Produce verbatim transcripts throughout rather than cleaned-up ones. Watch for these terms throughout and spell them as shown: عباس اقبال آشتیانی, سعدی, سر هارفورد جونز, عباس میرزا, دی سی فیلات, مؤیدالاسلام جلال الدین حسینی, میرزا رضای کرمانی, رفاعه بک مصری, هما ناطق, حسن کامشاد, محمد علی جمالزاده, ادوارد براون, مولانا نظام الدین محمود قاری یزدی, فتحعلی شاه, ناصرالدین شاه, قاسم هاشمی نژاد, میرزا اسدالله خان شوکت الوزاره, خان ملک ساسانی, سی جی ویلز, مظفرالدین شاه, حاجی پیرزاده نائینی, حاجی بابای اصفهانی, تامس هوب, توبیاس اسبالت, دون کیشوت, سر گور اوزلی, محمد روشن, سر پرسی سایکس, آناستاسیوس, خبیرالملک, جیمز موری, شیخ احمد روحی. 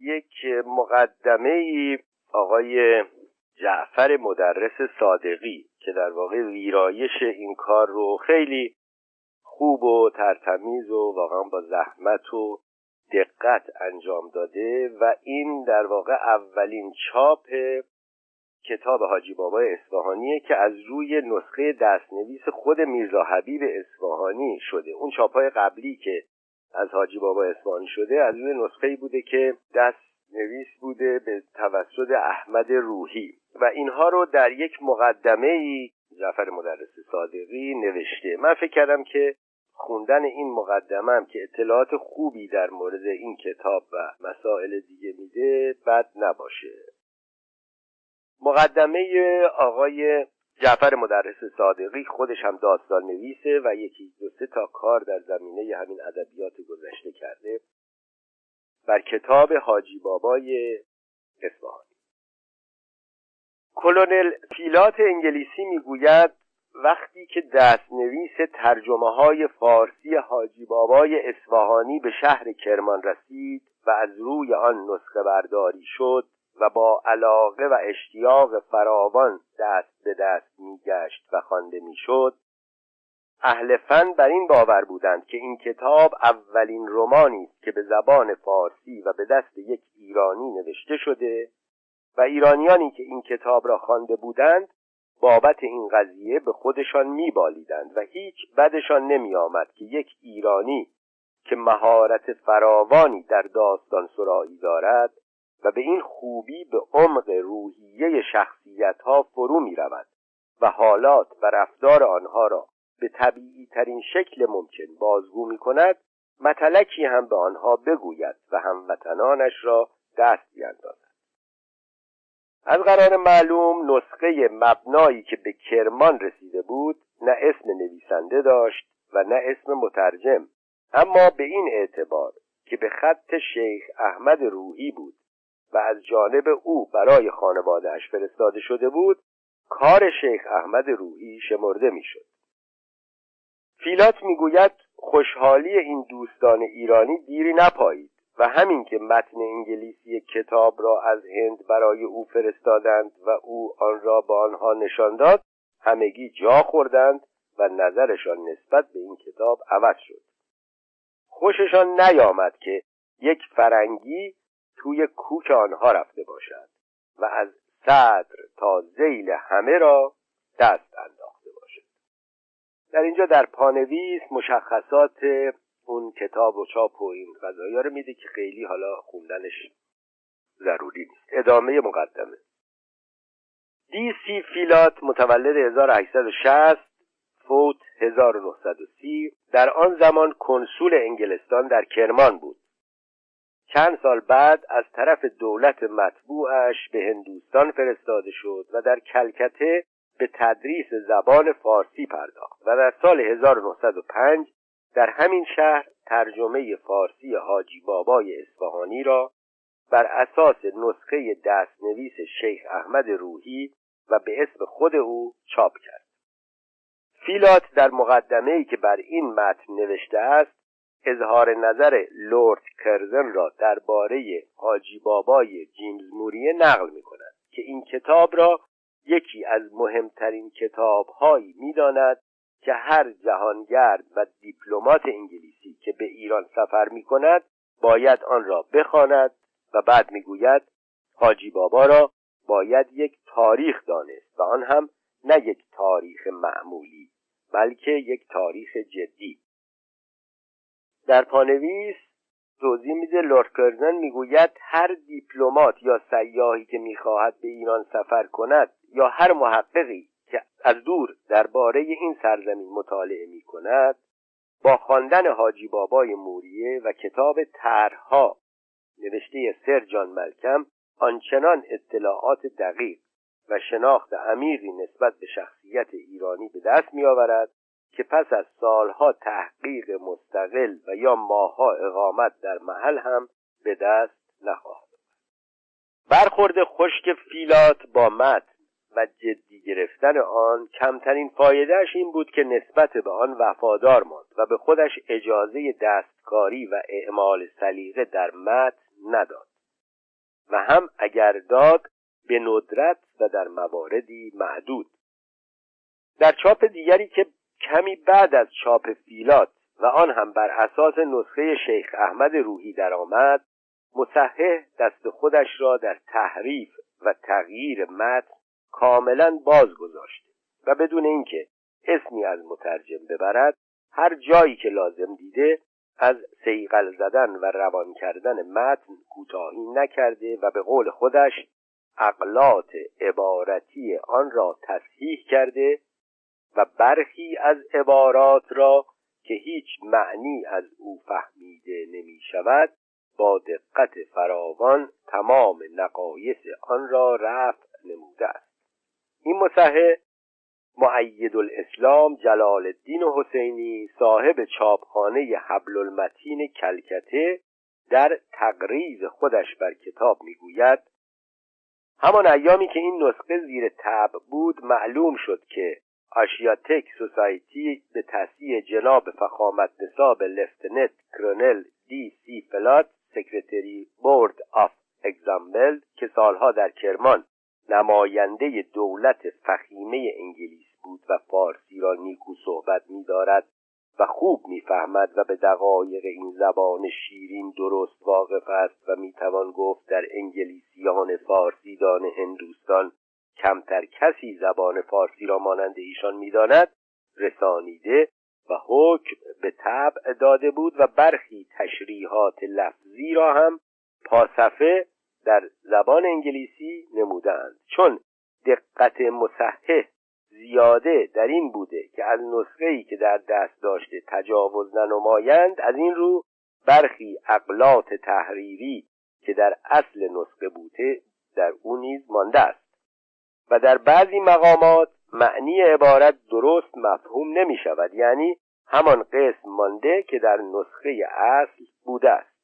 یک مقدمه‌ای آقای جعفر مدرس صادقی که در واقع ویرایش این کار رو خیلی خوب و ترتمیز و واقعا با زحمت و دقت انجام داده و این در واقع اولین چاپ کتاب حاجی بابای اصفهانی که از روی نسخه دستنویس خود میرزا حبیب اصفهانی شده. اون چاپ‌های قبلی که از حاجی بابای اصفهانی شده از روی نسخه‌ای بوده که دستنویس بوده به توسط احمد روحی و اینها رو در یک مقدمه‌ای جعفر مدرس صادقی نوشته. من فکر کردم که خوندن این مقدمه هم که اطلاعات خوبی در مورد این کتاب و مسائل دیگه میده بد نباشه. مقدمه آقای جعفر مدرس صادقی خودش هم داستان نویسه و یکی دو سه تا کار در زمینه همین ادبیات گذشته کرده بر کتاب حاجی بابای اصفهانی. کلونل فیلات انگلیسی میگوید وقتی که دستنویس ترجمه‌های فارسی حاجی بابای اصفهانی به شهر کرمان رسید و از روی آن نسخه برداری شد و با علاقه و اشتیاق فراوان دست به دست می‌گشت و خوانده می‌شد، اهل فن بر این باور بودند که این کتاب اولین رمانی است که به زبان فارسی و به دست یک ایرانی نوشته شده و ایرانیانی که این کتاب را خوانده بودند بابت این قضیه به خودشان می‌بالیدند و هیچ بدشان نمی‌آمد که یک ایرانی که مهارت فراوانی در داستان سرایی دارد و به این خوبی به عمق روحیه شخصیت‌ها فرو می‌رود و حالات و رفتار آنها را به طبیعی‌ترین شکل ممکن بازگو می‌کند، متلکی هم به آنها بگوید و هموطنانش را دست بیندازد. از قرار معلوم نسخه مبنایی که به کرمان رسیده بود نه اسم نویسنده داشت و نه اسم مترجم، اما به این اعتبار که به خط شیخ احمد روحی بود و از جانب او برای خانواده‌اش فرستاده شده بود، کار شیخ احمد روحی شمرده می‌شد. فیلات می‌گوید خوشحالی این دوستان ایرانی دیری نپایید و همین که متن انگلیسی کتاب را از هند برای او فرستادند و او آن را به آنها نشان داد، همگی جا خوردند و نظرشان نسبت به این کتاب عوض شد. خوششان نیامد که یک فرنگی توی کوک آنها رفته باشد و از صدر تا ذیل همه را دست انداخته باشد. در اینجا در پانویس مشخصات اون کتاب و چاپ و این قضایا رو میده که خیلی حالا خوندنش ضروری نیست. ادامه مقدمه. دی سی فیلات متولد هزار و هشتصد و شصت، فوت هزار و نهصد و سی، در آن زمان کنسول انگلستان در کرمان بود. چند سال بعد از طرف دولت مطبوعش به هندوستان فرستاده شد و در کلکته به تدریس زبان فارسی پرداخت و در سال هزار و نهصد و پنج در همین شهر ترجمه فارسی حاجی بابای اصفهانی را بر اساس نسخه دستنویس شیخ احمد روحی و به اسم خود او چاپ کرد. فیلات در مقدمه‌ای که بر این متن نوشته است اظهار نظر لرد کرزن را درباره حاجی بابای جیمز موری نقل می‌کند که این کتاب را یکی از مهمترین کتاب‌هایی می‌داند که هر جهانگرد و دیپلمات انگلیسی که به ایران سفر می‌کند باید آن را بخواند و بعد می‌گوید حاجی بابا را باید یک تاریخ دانست و آن هم نه یک تاریخ معمولی بلکه یک تاریخ جدی. در پانویس توضیح میده لرد کرزن میگوید هر دیپلمات یا سیاحی که میخواهد به ایران سفر کند یا هر محققی که از دور درباره این سرزمین مطالعه میکند با خواندن حاجی بابای موریه و کتاب طرحها نوشته سر جان ملکم آنچنان اطلاعات دقیق و شناخت عمیقی نسبت به شخصیت ایرانی به دست میآورد که پس از سالها تحقیق مستقل و یا ماه‌ها اقامت در محل هم به دست نخواهد آمد. برخورد خشک فیلات با متن و جدی گرفتن آن کمترین فایدهش این بود که نسبت به آن وفادار ماند و به خودش اجازه دستکاری و اعمال سلیقه در متن نداد. اگر داد به ندرت و در مواردی محدود. در چاپ دیگری که کمی بعد از چاپ فیلات و آن هم بر اساس نسخه شیخ احمد روحی درآمد، مصحح دست خودش را در تحریف و تغییر متن کاملا باز گذاشته و بدون اینکه اسمی از مترجم ببرد، هر جایی که لازم دیده از صیقل زدن و روان کردن متن کوتاهی نکرده و به قول خودش اغلاط عبارتی آن را تصحیح کرده و برخی از عبارات را که هیچ معنی از او فهمیده نمی شود با دقت فراوان تمام نقایص آن را رفع نموده است. این مصحح مؤیدالاسلام جلال الدین حسینی صاحب چاپخانه حبل المتین کلکته در تقریض خودش بر کتاب میگوید: همان ایامی که این نسخه زیر طبع بود معلوم شد که آشیاتک سوسایتی به تصحیح جناب فخامت نصاب لفتنت کرنل دی سی فلات سکرتری بورد آف اگزامبل که سالها در کرمان نماینده دولت فخیمه انگلیس بود و فارسی را نیکو صحبت می‌دارد و خوب می‌فهمد و به دقایق این زبان شیرین درست واقف است و می‌توان گفت در انگلیسیان فارسی دان هندوستان کمتر کسی زبان فارسی را مانند ایشان می‌داند، رسانیده و حکم به طبع داده بود و برخی تشریحات لفظی را هم پاسفه در زبان انگلیسی نمودند. چون دقت مصحح زیاده در این بوده که از نسخه‌ای که در دست داشته تجاوز ننمایند، از این رو برخی اغلاط تحریری که در اصل نسخه بوده در او نیز مانده است و در بعضی مقامات معنی عبارت درست مفهوم نمی شود، یعنی همان قسم مانده که در نسخه اصل بوده است.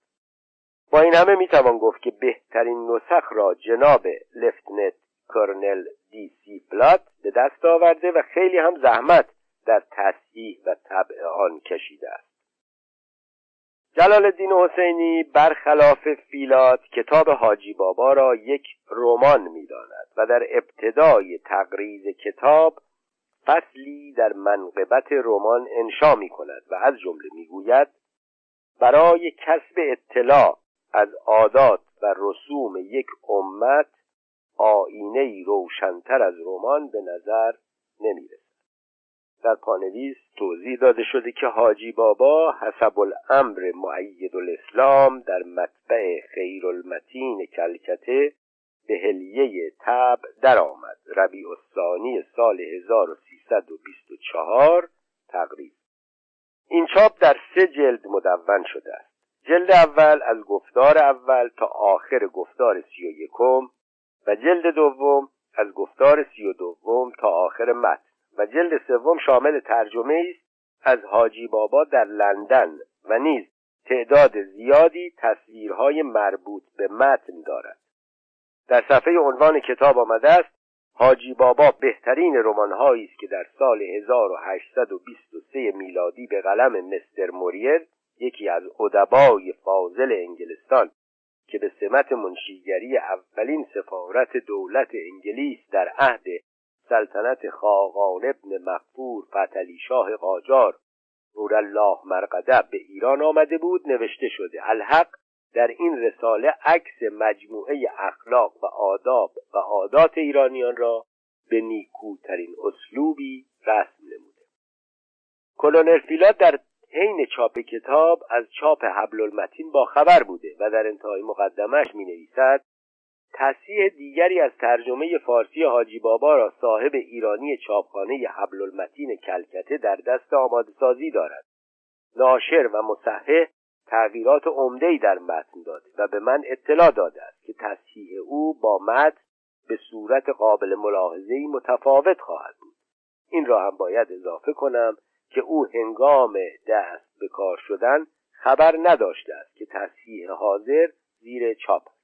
با این همه میتوان گفت که بهترین نسخ را جناب لفتنت کرنل دی سی فلات به دست آورده و خیلی هم زحمت در تصحیح و طبع آن کشیده است. جلال الدین حسینی برخلاف فیلات کتاب حاجی بابا را یک رمان میداند و در ابتدای تقریض کتاب فصلی در منقبت رمان انشا میکند و از جمله میگوید: برای کسب اطلاع از عادات و رسوم یک امت آینه‌ای روشن‌تر از رمان به نظر نمی‌رسد. در پانویس توضیح داده شده که حاجی بابا حسب الامر مؤیدالاسلام در مطبع خیرالمتین کلکته به حلیه طبع درآمد، ربیع الثانی سال هزار و سیصد و بیست و چهار تقریبا. این چاپ در سه جلد مدون شده است. جلد اول از گفتار اول تا آخر گفتار سی و یکم و جلد دوم از گفتار سی و دوم تا آخر متن و جلد سوم شامل ترجمه ای است از حاجی بابا در لندن و نیز تعداد زیادی تصویرهای مربوط به متن دارد. در صفحه عنوان کتاب آمده است: حاجی بابا بهترین رمان‌هایی است که در سال هزار و هشتصد و بیست و سه میلادی به قلم مستر مولیر، یکی از ادبای فاضل انگلستان که به سمت منشیگری اولین سفارت دولت انگلیس در عهد سلطنت خاقان ابن مغفور فتحعلی شاه قاجار نورالله مرقده به ایران آمده بود، نوشته شده. الحق در این رساله عکس مجموعه اخلاق و آداب و عادات ایرانیان را به نیکوترین اسلوبی رسم نموده. کلونل فیلات در حین چاپ کتاب از چاپ حبل المتین با خبر بوده و در انتهای مقدمش می نویسد: تصحیح دیگری از ترجمه فارسی حاجی بابا را صاحب ایرانی چاپخانه حبل المتین کلکته در دست آماده سازی دارد. ناشر و مصحح تغییرات عمده‌ای در متن داده و به من اطلاع داده است که تصحیح او با متن به صورت قابل ملاحظه‌ای متفاوت خواهد بود. این را هم باید اضافه کنم که او هنگام دست به کار شدن خبر نداشته است که تصحیح حاضر زیر چاپ است.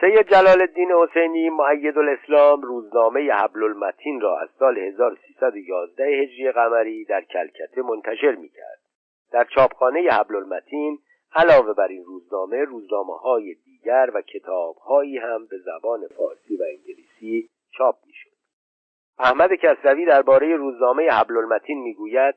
سید جلال الدین حسینی مؤیدالاسلام روزنامه حبل المتین را از سال هزار و سیصد و یازده هجری قمری در کلکته منتشر می‌کرد. در چاپخانه حبل المتین علاوه بر این روزنامه، روزنامه‌های دیگر دیگر و کتاب‌هایی هم به زبان فارسی و انگلیسی چاپ می‌شد. احمد کسروی درباره روزنامه حبل المتین می‌گوید: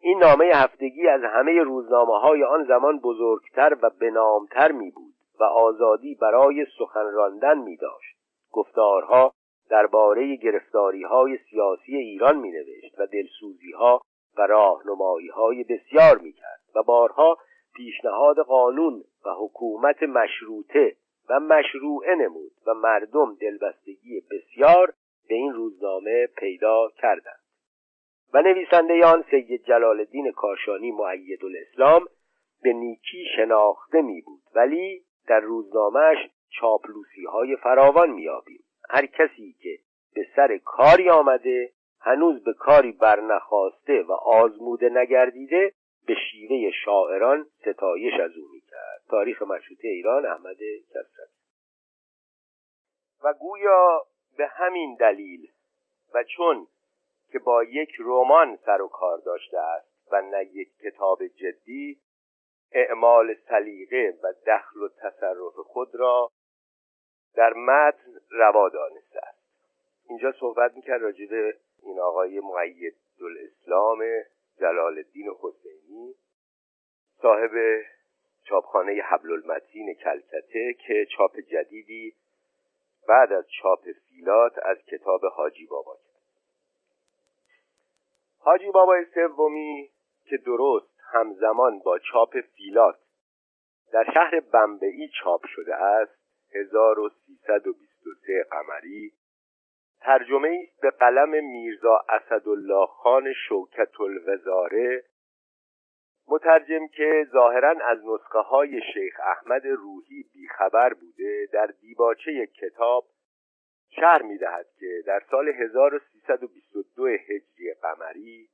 این نامه هفتگی از همه روزنامه‌های آن زمان بزرگتر و بنامتر می‌بود و آزادی برای سخن راندن می‌داشت. گفتارها درباره گرفتاری‌های سیاسی ایران می‌نوشت و دلسوزی‌ها و راهنمایی‌های بسیار می‌کرد و بارها پیشنهاد قانون و حکومت مشروطه و مشروعه نمود و مردم دلبستگی بسیار به این روزنامه پیدا کردند. و نویسنده آن سید جمال الدین کاشانی مؤیدالاسلام به نیکی شناخته می بود، ولی در روزنامهش چاپلوسی‌های فراوان می‌یابیم. هر کسی که به سر کاری آمده، هنوز به کاری برنخواسته و آزموده نگردیده، به شیوه شاعران ستایش از او می‌کرد. تاریخ مشروطه ایران، احمد کسروی. و گویا به همین دلیل و چون که با یک رمان سر و کار داشته است و نه یک کتاب جدی، اعمال سلیقه و دخل و تصرف خود را در متن روا دانسته است. اینجا صحبت می‌کرد راجع به این آقای مؤیدالاسلام جلال الدین حسینی، صاحب چاپخانه حبل المتین کلکته، که چاپ جدیدی بعد از چاپ فیلات از کتاب حاجی بابا کرد. حاجی بابای سومی که درست همزمان با چاپ فیلات در شهر بمبئی چاپ شده است، هزار و سیصد و بیست و سه قمری، ترجمه‌ای است به قلم میرزا اسدالله خان شوکت الوزاره، مترجم که ظاهراً از نسخه های شیخ احمد روحی بیخبر بوده، در دیباچه کتاب شرح می‌دهد که در سال هزار و سیصد و بیست و دو هجری قمری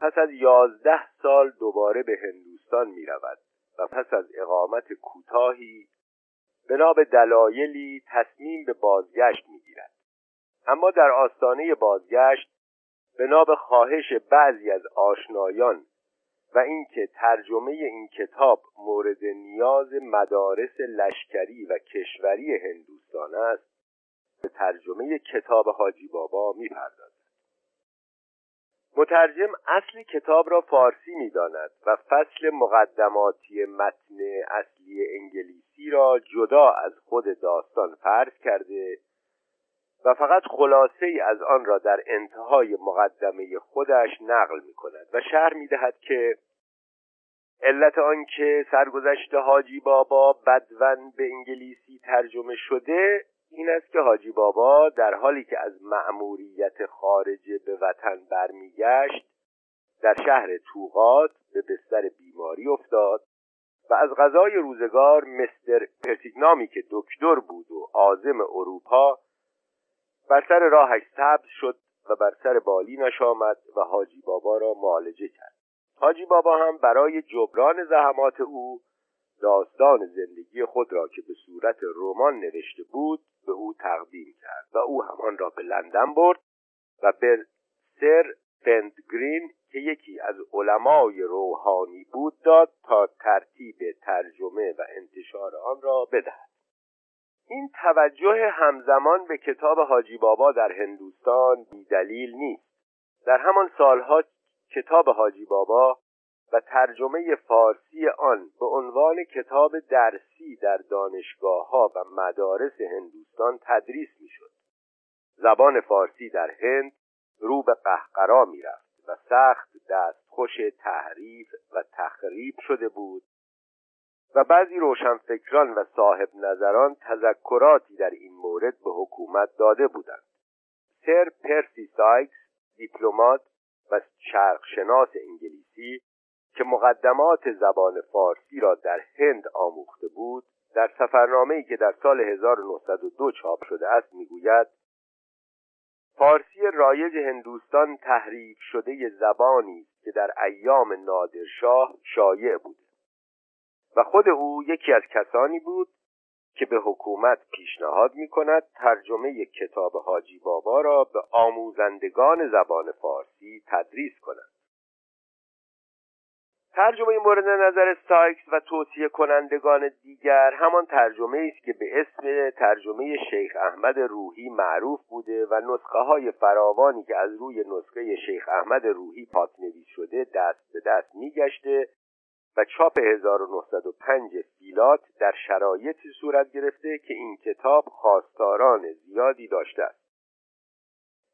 پس از یازده سال دوباره به هندوستان می‌رود و پس از اقامت کوتاهی بنا به دلایلی تصمیم به بازگشت می‌گیرد. اما در آستانه بازگشت بنا به خواهش بعضی از آشنایان و اینکه ترجمه این کتاب مورد نیاز مدارس لشکری و کشوری هندوستان است، به ترجمه کتاب حاجی بابا می‌پردازد. مترجم اصل کتاب را فارسی می‌داند و فصل مقدماتی متن اصلی انگلیسی را جدا از خود داستان فرض کرده و فقط خلاصه‌ای از آن را در انتهای مقدمه خودش نقل می‌کند و شرح می‌دهد که علت آن که سرگذشت حاجی بابا بدون به انگلیسی ترجمه شده این است که حاجی بابا در حالی که از مأموریت خارجه به وطن برمیگشت، در شهر توقات به بستر بیماری افتاد و از قضای روزگار مستر پرتیگنامی که دکتر بود و عازم اروپا بر سر راهش سبز شد و بر سر بالینش آمد و حاجی بابا را معالجه کرد. حاجی بابا هم برای جبران زحمات او داستان زندگی خود را که به صورت رمان نوشته بود به او تقدیم کرد و او همان را به لندن برد و به سر پنتگرین که یکی از علمای روحانی بود داد تا ترتیب ترجمه و انتشار آن را بدهد. این توجه همزمان به کتاب حاجی بابا در هندوستان بی دلیل نیست. در همان سالها کتاب حاجی بابا و ترجمه فارسی آن به عنوان کتاب درسی در دانشگاه‌ها و مدارس هندوستان تدریس می‌شد. زبان فارسی در هند رو به قهقرا می‌رفت و سخت دستخوش تحریف و تخریب شده بود و بعضی روشنفکران و صاحب نظران تذکراتی در این مورد به حکومت داده بودند. سر پرسی سایکس، دیپلمات و شرقشناس انگلیسی که مقدمات زبان فارسی را در هند آموخته بود، در سفرنامه‌ای که در سال هزار و نهصد و دو چاپ شده است می‌گوید: فارسی رایج هندوستان تحریف شده زبانی که در ایام نادرشاه شایع بود و خود او یکی از کسانی بود که به حکومت پیشنهاد می‌کند ترجمه کتاب حاجی بابا را به آموزندگان زبان فارسی تدریس کند. ترجمه مورد نظر سایکس و توصیه کنندگان دیگر همان ترجمه‌ای است که به اسم ترجمه شیخ احمد روحی معروف بوده و نسخه‌های فراوانی که از روی نسخه شیخ احمد روحی پاک‌نویس شده دست به دست می‌گشته و چاپ هزار و نهصد و پنج فیلات در شرایطی صورت گرفته که این کتاب خواستاران زیادی داشته است.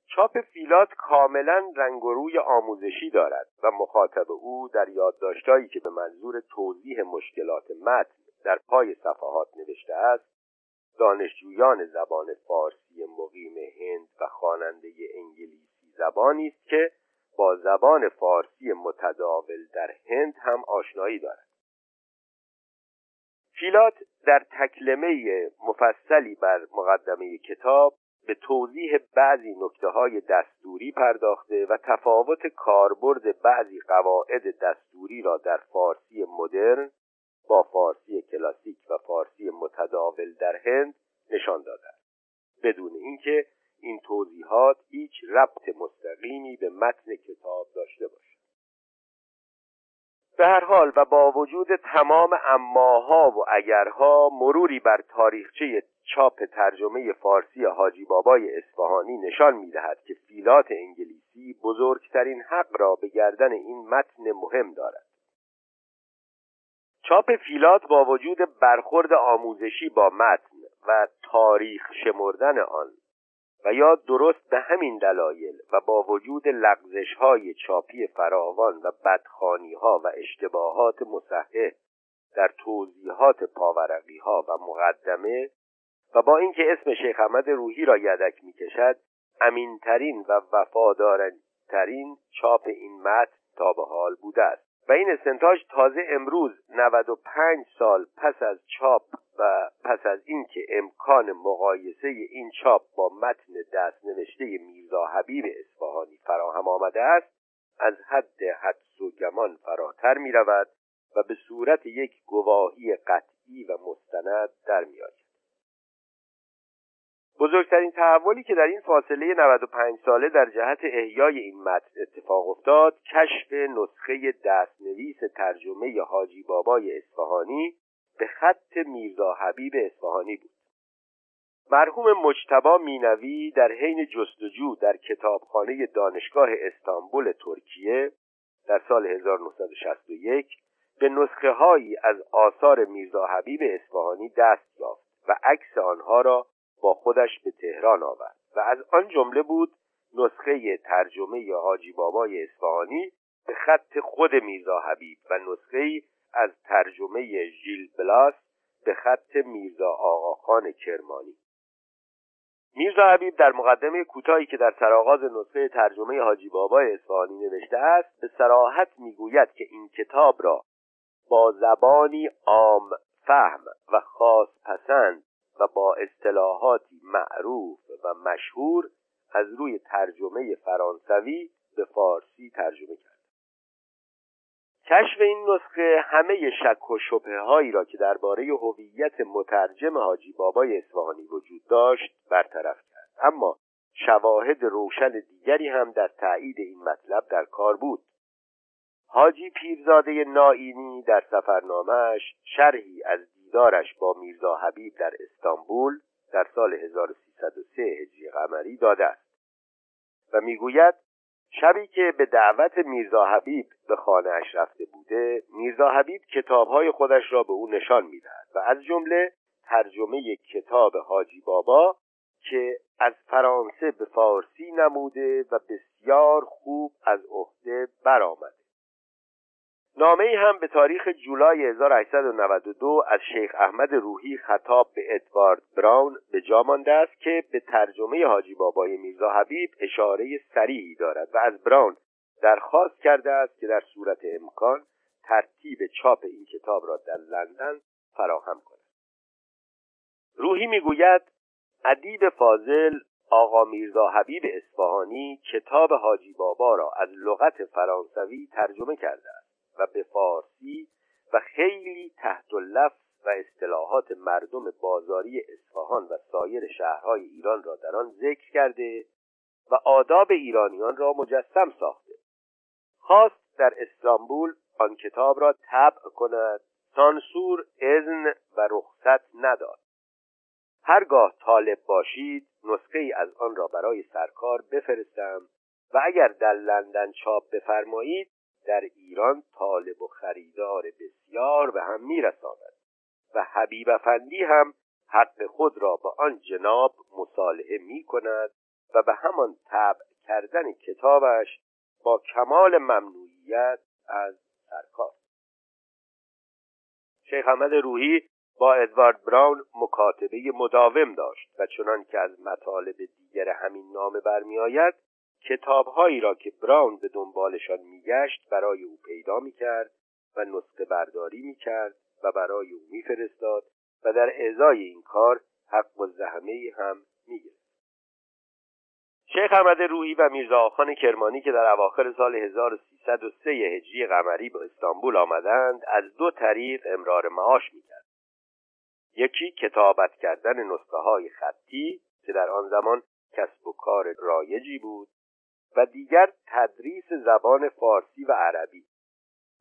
چاپ فیلات کاملا رنگ و روی آموزشی دارد و مخاطب او در یادداشت‌هایی که به منظور توضیح مشکلات متن در پای صفحات نوشته است، دانشجویان زبان فارسی مقیم هند و خواننده انگلیسی زبانی است که با زبان فارسی متداول در هند هم آشنایی دارد. فیلات در تکلمه مفصلی بر مقدمه کتاب به توضیح بعضی نکته‌های دستوری پرداخته و تفاوت کاربرد بعضی قواعد دستوری را در فارسی مدرن با فارسی کلاسیک و فارسی متداول در هند نشان داده است، بدون اینکه این توضیحات هیچ ربط مستقیمی به متن کتاب داشته باشد. به هر حال و با وجود تمام اماها و اگرها، مروری بر تاریخچه چاپ ترجمه فارسی حاجی بابای اصفهانی نشان می‌دهد که فیلات انگلیسی بزرگترین حق را به گردن این متن مهم دارد. چاپ فیلات با وجود برخورد آموزشی با متن و تاریخ شمردن آن و یا درست به همین دلایل و با وجود لغزش‌های چاپی فراوان و بدخوانی‌ها و اشتباهات مصحح در توضیحات پاورقی‌ها و مقدمه و با اینکه اسم شیخ احمد روحی را یدک می‌کشد، امین‌ترین و وفادارترین چاپ این متن تا به حال بوده است و این استنتاج تازه امروز نود و پنج سال پس از چاپ و پس از اینکه امکان مقایسه این چاپ با متن دست‌نوشته میرزا حبیب اصفهانی فراهم آمده است، از حد حدس و گمان فراتر می‌رود و به صورت یک گواهی قطعی و مستند در می‌آید. بزرگترین تحولی که در این فاصله نود و پنج ساله در جهت احیای این متن اتفاق افتاد، کشف نسخه دستنویس ترجمه حاجی بابای اصفهانی به خط میرزا حبیب اصفهانی بود. مرحوم مجتبی مینوی در حین جستجو در کتابخانه دانشگاه استانبول ترکیه در سال هزار و نهصد و شصت و یک به نسخه‌هایی از آثار میرزا حبیب اصفهانی دست یافت و عکس آنها را با خودش به تهران آورد و از آن جمله بود نسخه ترجمه حاجی بابای اصفهانی به خط خود میرزا حبیب و نسخه از ترجمه ژیل بلاس به خط میرزا آقاخان کرمانی. میرزا حبیب در مقدمه کوتاهی که در سرآغاز نسخه ترجمه حاجی بابای اصفهانی نوشته است، به صراحت میگوید که این کتاب را با زبانی عام فهم و خاص پسند و با اصطلاحاتی معروف و مشهور از روی ترجمه فرانسوی به فارسی ترجمه کرد. کشف این نسخه همه شک و شبهه هایی را که درباره هویت مترجم حاجی بابای اصفهانی وجود داشت برطرف کرد، اما شواهد روشن دیگری هم در تایید این مطلب در کار بود. حاجی پیرزاده نائینی در سفرنامه‌اش شرحی از دیدارش با میرزا حبیب در استانبول در سال هزار و سیصد و سه هجری قمری داده است و میگوید شبی که به دعوت میرزا حبیب به خانه‌اش رفته بوده، میرزا حبیب کتاب‌های خودش را به او نشان می‌دهد و از جمله ترجمه کتاب حاجی بابا که از فرانسه به فارسی نموده و بسیار خوب از عهده برآمده. نامه‌ای هم به تاریخ جولای هزار و هشتصد و نود و دو از شیخ احمد روحی خطاب به ادوارد براون به جا مانده است که به ترجمه حاجی بابای میرزا حبیب اشاره صریحی دارد و از براون درخواست کرده است که در صورت امکان ترتیب چاپ این کتاب را در لندن فراهم کند. روحی می‌گوید ادیب فاضل آقا میرزا حبیب اصفهانی کتاب حاجی بابا را از لغت فرانسوی ترجمه کرده است و به فارسی و خیلی تحت اللفظ و اصطلاحات مردم بازاری اصفهان و سایر شهرهای ایران را در آن ذکر کرده و آداب ایرانیان را مجسم ساخته. خواست در استانبول آن کتاب را طبع کند. سانسور اذن و رخصت نداد. هرگاه طالب باشید نسخه ای از آن را برای سرکار بفرستم و اگر در لندن چاپ بفرمایید در ایران طالب و خریدار بسیار به هم میرساند و حبیب افندی هم حق خود را با آن جناب مصالحه می کند و به همان طبع کردن کتابش با کمال ممنوعیت از سرکار. شیخ احمد روحی با ادوارد براون مکاتبه مداوم داشت و چنان که از مطالب دیگر همین نامه برمی آید کتابهایی را که براون به دنبالشان میگشت برای او پیدا میکرد و نسخه برداری میکرد و برای او میفرستاد و در ازای این کار حق و زحمه هم میگرفت. شیخ احمد روحی و میرزا آقاخان کرمانی که در اواخر سال هزار و سیصد و سه هجری قمری به استانبول آمدند از دو طریق امرار معاش میکرد. یکی کتابت کردن نسخه های خطی که در آن زمان کسب و کار رایجی بود و دیگر تدریس زبان فارسی و عربی.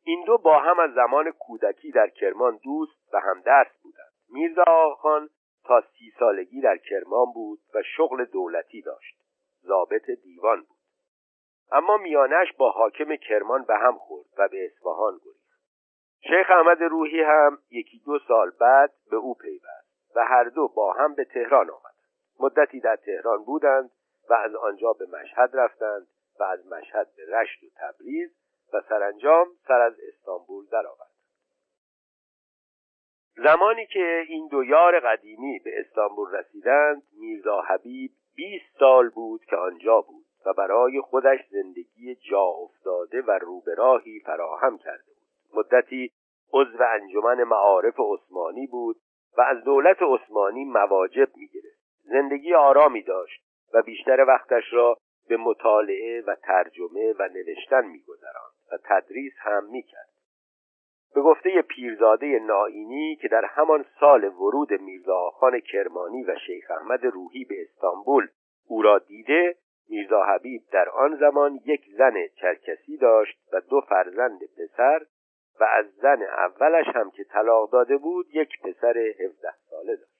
این دو با هم از زمان کودکی در کرمان دوست و هم درس بودند. میرزا آقاخان تا سی سالگی در کرمان بود و شغل دولتی داشت. ضابط دیوان بود. اما میانش با حاکم کرمان به هم خورد و به اصفهان گریخت. شیخ احمد روحی هم یکی دو سال بعد به او پیوست و هر دو با هم به تهران آمدند. مدتی در تهران بودند و از آنجا به مشهد رفتند و از مشهد به رشت و تبریز و سرانجام سر از استانبول درآمدند. زمانی که این دو یار قدیمی به استانبول رسیدند میرزا حبیب بیست سال بود که آنجا بود و برای خودش زندگی جا افتاده و روبراهی فراهم کرده. مدتی عضو انجمن معارف عثمانی بود و از دولت عثمانی مواجب می‌گرفت. زندگی آرامی داشت و بیشتر وقتش را به مطالعه و ترجمه و نوشتن می‌گذراند و تدریس هم می‌کرد. به گفته پیرزاده نائینی که در همان سال ورود میرزا آقاخان کرمانی و شیخ احمد روحی به استانبول او را دیده، میرزا حبیب در آن زمان یک زن چرکسی داشت و دو فرزند پسر و از زن اولش هم که طلاق داده بود یک پسر هفده ساله داشت.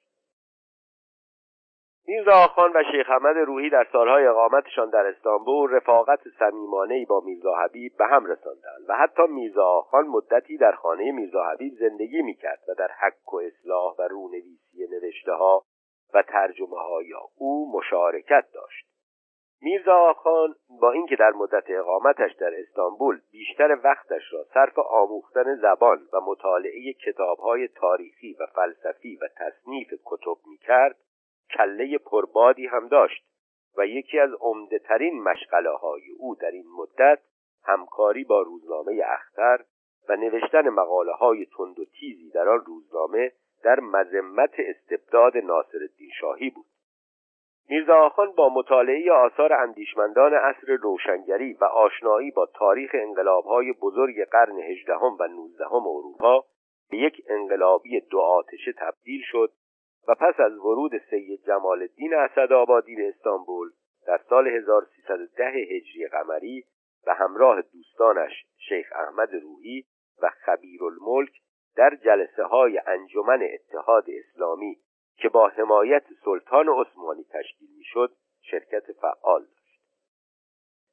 میرزا آقاخان و شیخ احمد روحی در سالهای اقامتشان در استانبول رفاقت صمیمانه‌ای با میرزا حبیب به هم رساندند و حتی میرزا آقاخان مدتی در خانه میرزا حبیب زندگی میکرد و در حق و اصلاح و رونویسی نوشته‌ها و ترجمه‌های او مشارکت داشت. میرزا آقاخان با اینکه در مدت اقامتش در استانبول بیشتر وقتش را صرف آموختن زبان و مطالعه کتاب‌های تاریخی و فلسفی و تصنیف کتب می‌کرد، کله پربادی هم داشت و یکی از عمده‌ترین مشغله‌های او در این مدت همکاری با روزنامه اختر و نوشتن مقاله‌های تند و تیزی در آن روزنامه در مذمت استبداد ناصرالدین شاهی بود. میرزا آقاخان با مطالعه آثار اندیشمندان عصر روشنگری و آشنایی با تاریخ انقلاب‌های بزرگ قرن هجدهم و نوزدهم اروپا به یک انقلابی دو آتشه تبدیل شد و پس از ورود سید جمال الدین اسدآبادی به استانبول در سال هزار و سیصد و ده هجری قمری به همراه دوستانش شیخ احمد روحی و خبیرالملک در جلسه‌های انجمن اتحاد اسلامی که با حمایت سلطان عثمانی تشکیل میشد شرکت فعال داشت.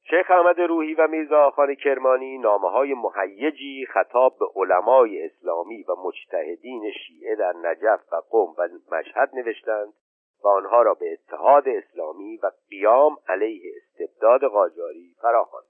شیخ احمد روحی و میرزا آقاخان کرمانی نامه‌های مهیجی خطاب به علمای اسلامی و مجتهدین شیعه در نجف و قم و مشهد نوشتند و آنها را به اتحاد اسلامی و قیام علیه استبداد قاجاری فراخواند.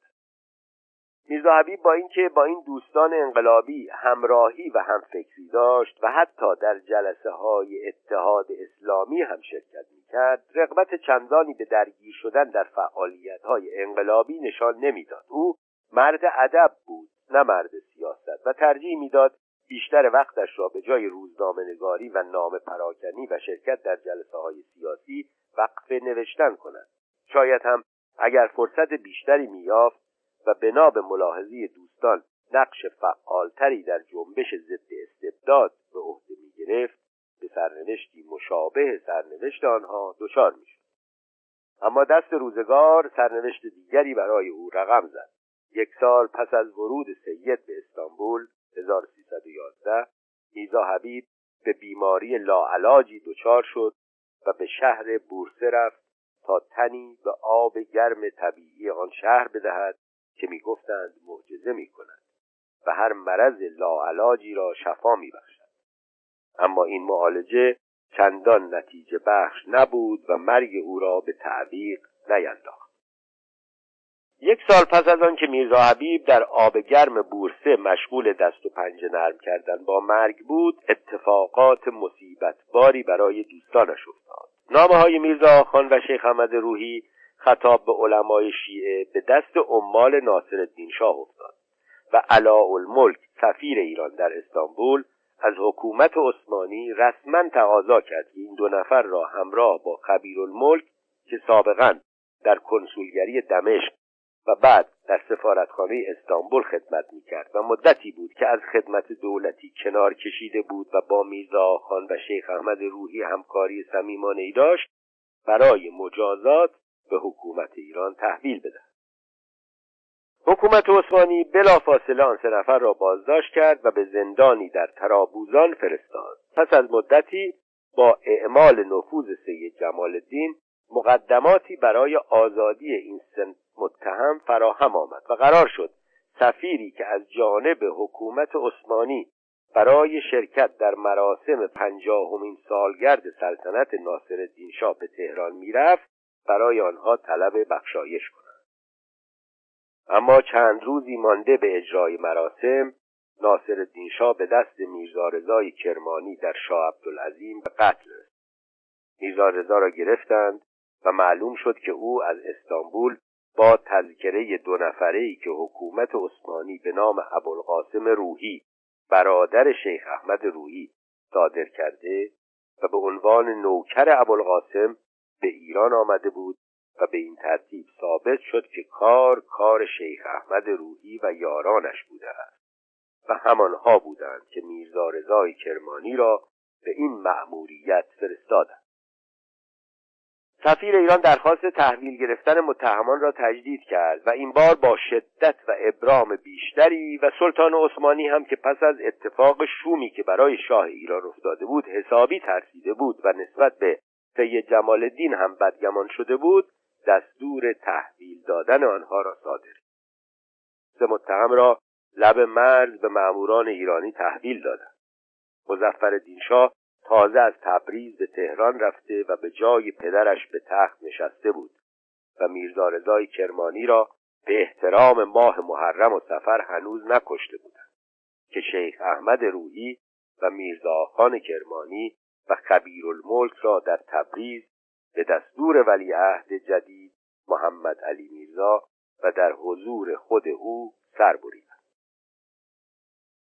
میرزا حبیب با اینکه با این دوستان انقلابی همراهی و همفکری داشت و حتی در جلسه‌های اتحاد اسلامی هم شرکت می‌کرد، رغبت چندانی به درگیر شدن در فعالیت‌های انقلابی نشان نمی‌داد. او مرد ادب بود، نه مرد سیاست و ترجیح می‌داد بیشتر وقتش را به جای روزنامه‌نگاری و نامه پراکنی و شرکت در جلسه‌های سیاسی وقف نوشتن کند. شاید هم اگر فرصت بیشتری می‌یافت و بنا به ملاحظه دوستان نقش فعالتری در جنبش ضد استبداد به عهده می‌گرفت، به سرنوشتی مشابه سرنوشت آنها دچار می‌شد. اما دست روزگار سرنوشت دیگری برای او رقم زد. یک سال پس از ورود سید به استانبول هزار و سیصد و یازده میرزا حبیب به بیماری لاعلاجی دچار شد و به شهر بورسه رفت تا تنی به آب گرم طبیعی آن شهر بدهد که می گفتند معجزه می کند و هر مرض لاعلاجی را شفا می بخشد. اما این معالجه چندان نتیجه بخش نبود و مرگ او را به تعویق نینداخت. یک سال پس از آن که میرزا حبیب در آب گرم بورسه مشغول دست و پنجه نرم کردن با مرگ بود، اتفاقات مصیبتباری برای دوستانش افتاد. نامه‌های میرزا آقاخان و شیخ احمد روحی خطاب به علمای شیعه به دست عمال ناصرالدین شاه افتاد و علاءالملک سفیر ایران در استانبول از حکومت عثمانی رسما تقاضا کرد که این دو نفر را همراه با خبیرالملک که سابقاً در کنسولگری دمشق و بعد در سفارتخانه استانبول خدمت می‌کرد و مدتی بود که از خدمت دولتی کنار کشیده بود و با میرزا آقاخان و شیخ احمد روحی همکاری صمیمانه‌ای داشت، برای مجازات به حکومت ایران تحویل بدهد. حکومت عثمانی بلافاصله آن سه نفر را بازداشت کرد و به زندانی در ترابوزان فرستاد. پس از مدتی با اعمال نفوذ سید جمال الدین مقدماتی برای آزادی این سه متهم فراهم آمد و قرار شد سفیری که از جانب حکومت عثمانی برای شرکت در مراسم پنجاهمین سالگرد سلطنت ناصرالدین شاه به تهران میرفت برای آنها طلب بخشایش کند. اما چند روزی مانده به اجرای مراسم، ناصرالدین شاه به دست میرزا رضای کرمانی در شاه عبدالعظیم به قتل رسید. میرزا رضا را گرفتند و معلوم شد که او از استانبول با تذکره دو نفره‌ای که حکومت عثمانی به نام ابوالقاسم روحی، برادر شیخ احمد روحی، صادر کرده و به عنوان نوکر ابوالقاسم به ایران آمده بود و به این ترتیب ثابت شد که کار کار شیخ احمد روحی و یارانش بوده است و همانها بودند که میرزا رضای کرمانی را به این مأموریت فرستادند. سفیر ایران درخواست تحویل گرفتن متهمان را تجدید کرد و این بار با شدت و ابرام بیشتری، و سلطان عثمانی هم که پس از اتفاق شومی که برای شاه ایران افتاده بود حسابی ترسیده بود و نسبت به سید جمال الدین هم بدگمان شده بود، دستور تحویل دادن آنها را صادر کرد. سه متهم را لب مرز به ماموران ایرانی تحویل دادند. مظفرالدین شاه تازه از تبریز به تهران رفته و به جای پدرش به تخت نشسته بود و میرزا رضای کرمانی را به احترام ماه محرم و صفر هنوز نکشته بودند که شیخ احمد روحی و میرزا آقاخان کرمانی و خبیرالملک را در تبریز به دستور ولیعهد جدید محمد علی میرزا و در حضور خود او سر بریدند.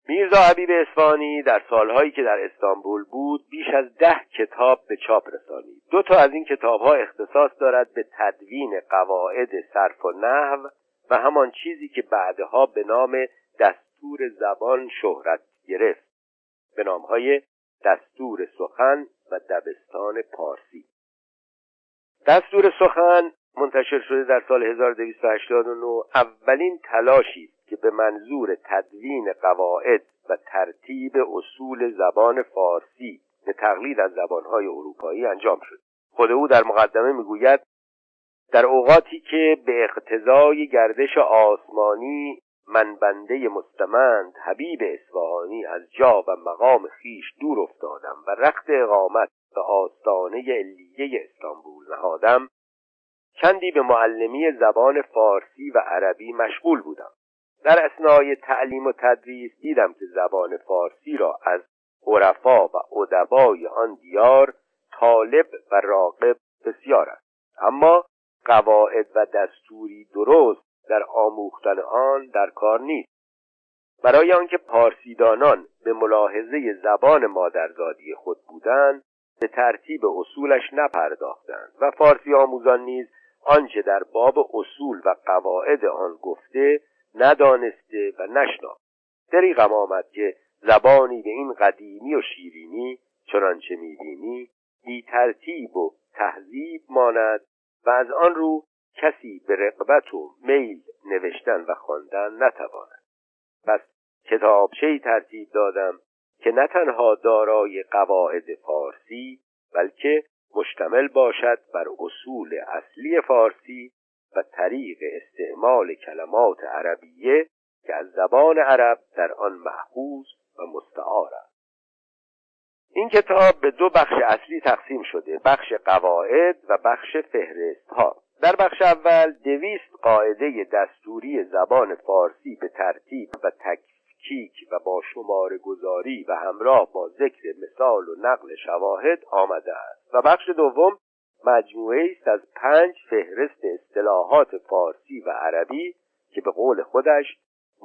میرزا حبیب اصفهانی در سالهایی که در استانبول بود بیش از ده کتاب به چاپ رسانید. دو تا از این کتابها اختصاص دارد به تدوین قواعد صرف و نحو و همان چیزی که بعدها به نام دستور زبان شهرت گرفت، به نامهای دستور سخن و دبستان پارسی. دستور سخن منتشر شده در سال هزار و دویست و هشتاد و نه، اولین تلاشی که به منظور تدوین قواعد و ترتیب اصول زبان فارسی به تقلید از زبانهای اروپایی انجام شد. خود او در مقدمه میگوید: در اوقاتی که به اقتضای گردش آسمانی من بنده مستمند حبیب اصفهانی از جا و مقام خیش دور افتادم و رخت اقامت به آستانه علیه استانبول نهادم، چندی به معلمی زبان فارسی و عربی مشغول بودم. در اثنای تعلیم و تدریس دیدم که زبان فارسی را از عرفا و ادبای آن دیار طالب و راغب بسیار است، اما قواعد و دستوری درست در آموختن آن در کار نیست. برای آنکه پارسیدانان به ملاحظه زبان مادرزادی خود بودند به ترتیب اصولش نپرداختند و فارسی آموزان نیز آنچه در باب اصول و قواعد آن گفته ندانسته و نشناخت. دریغم آمد که زبانی به این قدیمی و شیرینی چنانچه می‌بینی بی ترتیب و تهذیب ماند و از آن رو کسی به رغبت و میل نوشتن و خواندن نتواند. پس کتابچه‌ای ترتیب دادم که نه تنها دارای قواعد فارسی بلکه مشتمل باشد بر اصول اصلی فارسی و طریق استعمال کلمات عربیه که از زبان عرب در آن مأخوذ و مستعار است. این کتاب به دو بخش اصلی تقسیم شده، بخش قواعد و بخش فهرست ها. در بخش اول دویست قاعده دستوری زبان فارسی به ترتیب و تفکیک و با شماره گذاری و همراه با ذکر مثال و نقل شواهد آمده است و بخش دوم مجموعه است از پنج فهرست اصطلاحات فارسی و عربی که به قول خودش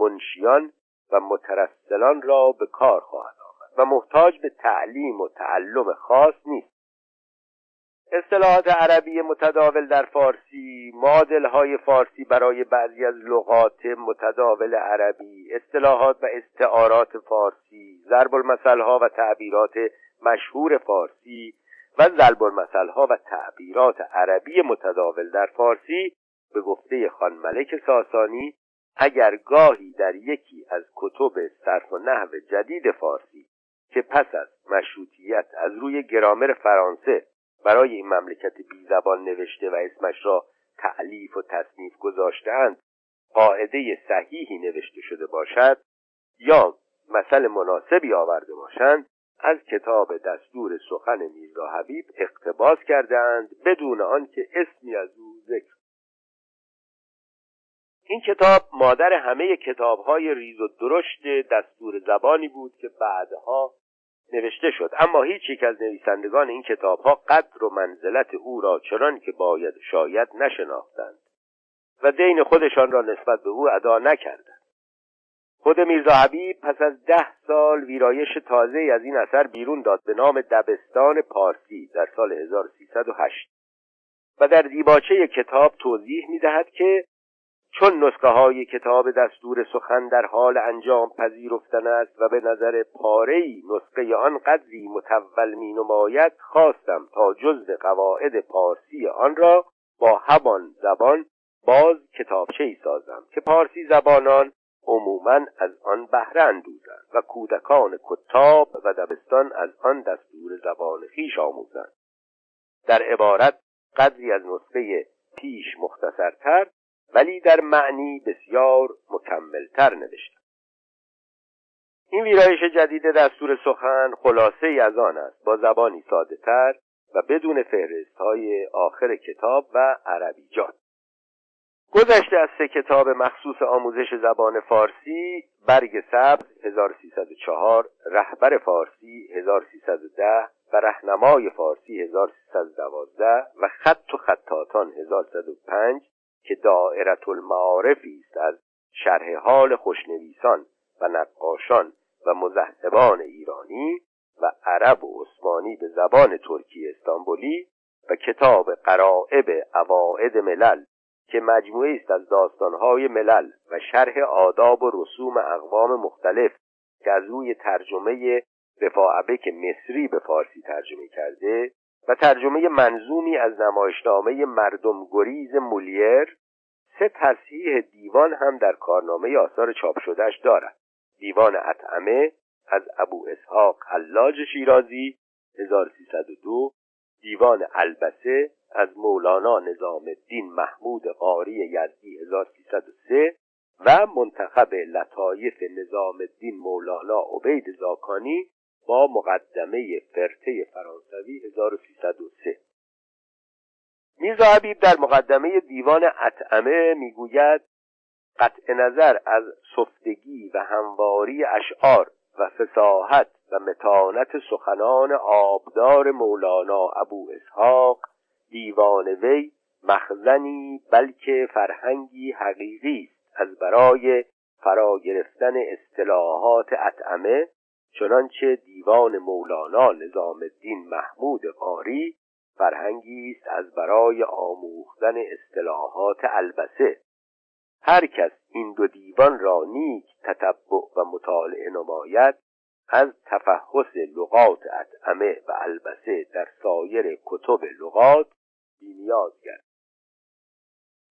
منشیان و مترسلان را به کار خواهد آمد و محتاج به تعلیم و تعلم خاص نیست. اصطلاحات عربی متداول در فارسی، معادل‌های فارسی برای بعضی از لغات متداول عربی، اصطلاحات و استعارات فارسی، ضرب المثل‌ها و تعبیرات مشهور فارسی و ضرب المثل‌ها و تعبیرات عربی متداول در فارسی به گفته خان ملک ساسانی اگر گاهی در یکی از کتب صرف و نحو جدید فارسی که پس از مشروطیت از روی گرامر فرانسه برای این مملکت بیزبان نوشته و اسمش را تألیف و تصنیف گذاشته‌اند قاعده صحیحی نوشته شده باشد یا مثل مناسبی آورده باشند، از کتاب دستور سخن میرزا حبیب اقتباس کرده‌اند بدون آنکه اسمی از او ذکر. این کتاب مادر همه کتاب‌های ریز و درشت دستور زبانی بود که بعدها نوشته شد، اما هیچ یک از نویسندگان این کتاب‌ها قدر و منزلت او را چنان که باید شاید نشناختند و دین خودشان را نسبت به او ادا نکردند. خود میرزا حبیب پس از ده سال ویرایش تازه‌ای از این اثر بیرون داد به نام دبستان پارسی در سال هزار و سیصد و هشت و در دیباچه کتاب توضیح می‌دهد که چون نسخه های کتاب دستور سخن در حال انجام پذیرفتن است و به نظر پاره‌ای نسخه آن قدری متول می نماید، خواستم تا جزء قواعد پارسی آن را با همان زبان باز کتابچه‌ای سازم که پارسی زبانان عموماً از آن بهره اندوزند و کودکان کتاب و دبستان از آن دستور زبان خویش آموزند. در عبارت قدری از نسخه پیش مختصرتر ولی در معنی بسیار مکملتر نوشتم. این ویرایش جدید دستور سخن خلاصه ای از آن است با زبانی ساده تر و بدون فهرست های آخر کتاب و عربیجات. گذشته از سه کتاب مخصوص آموزش زبان فارسی، برگ سبز هزار و سیصد و چهار، رهبر فارسی هزار و سیصد و ده و رهنمای فارسی هزار و سیصد و دوازده و خط و خطاتان هزار و سیصد و پنج که دائره المعارفی است از شرح حال خوشنویسان و نقاشان و مذهبان ایرانی و عرب و عثمانی به زبان ترکی استانبولی و کتاب غرائب عواعد ملل که مجموعه است از داستانهای ملل و شرح آداب و رسوم اقوام مختلف که از روی ترجمه رفاعه بک مصری به فارسی ترجمه کرده و ترجمه منظومی از نمایشنامه مردم گریز مولیر. سه تصحیح دیوان هم در کارنامه آثار چاپ شدهش دارد: دیوان اطعمه از ابواسحاق اطعمه شیرازی هزار و سیصد و دو، دیوان البسه از مولانا نظام الدین محمود قاری یزدی هزار و سیصد و سه و منتخب لطایف نظام الدین مولانا عبید زاکانی با مقدمه فرته فرانسوی هزار و سیصد و سه. میرزا حبیب در مقدمه دیوان اطعمه میگوید: قطع نظر از سفتگی و همواری اشعار و فصاحت و متانت سخنان آبدار مولانا ابواسحاق، دیوان وی مخزنی بلکه فرهنگی حقیقی است از برای فرا گرفتن اصطلاحات اطعمه، چنانچه دیوان مولانا نظام الدین محمود قاری فرهنگی است از برای آموختن اصطلاحات البسه. هر کس این دو دیوان را نیک تتبع و مطالعه نماید، از تفحص لغات اطعمه و البسه در سایر کتب لغات بی‌نیاز گردد.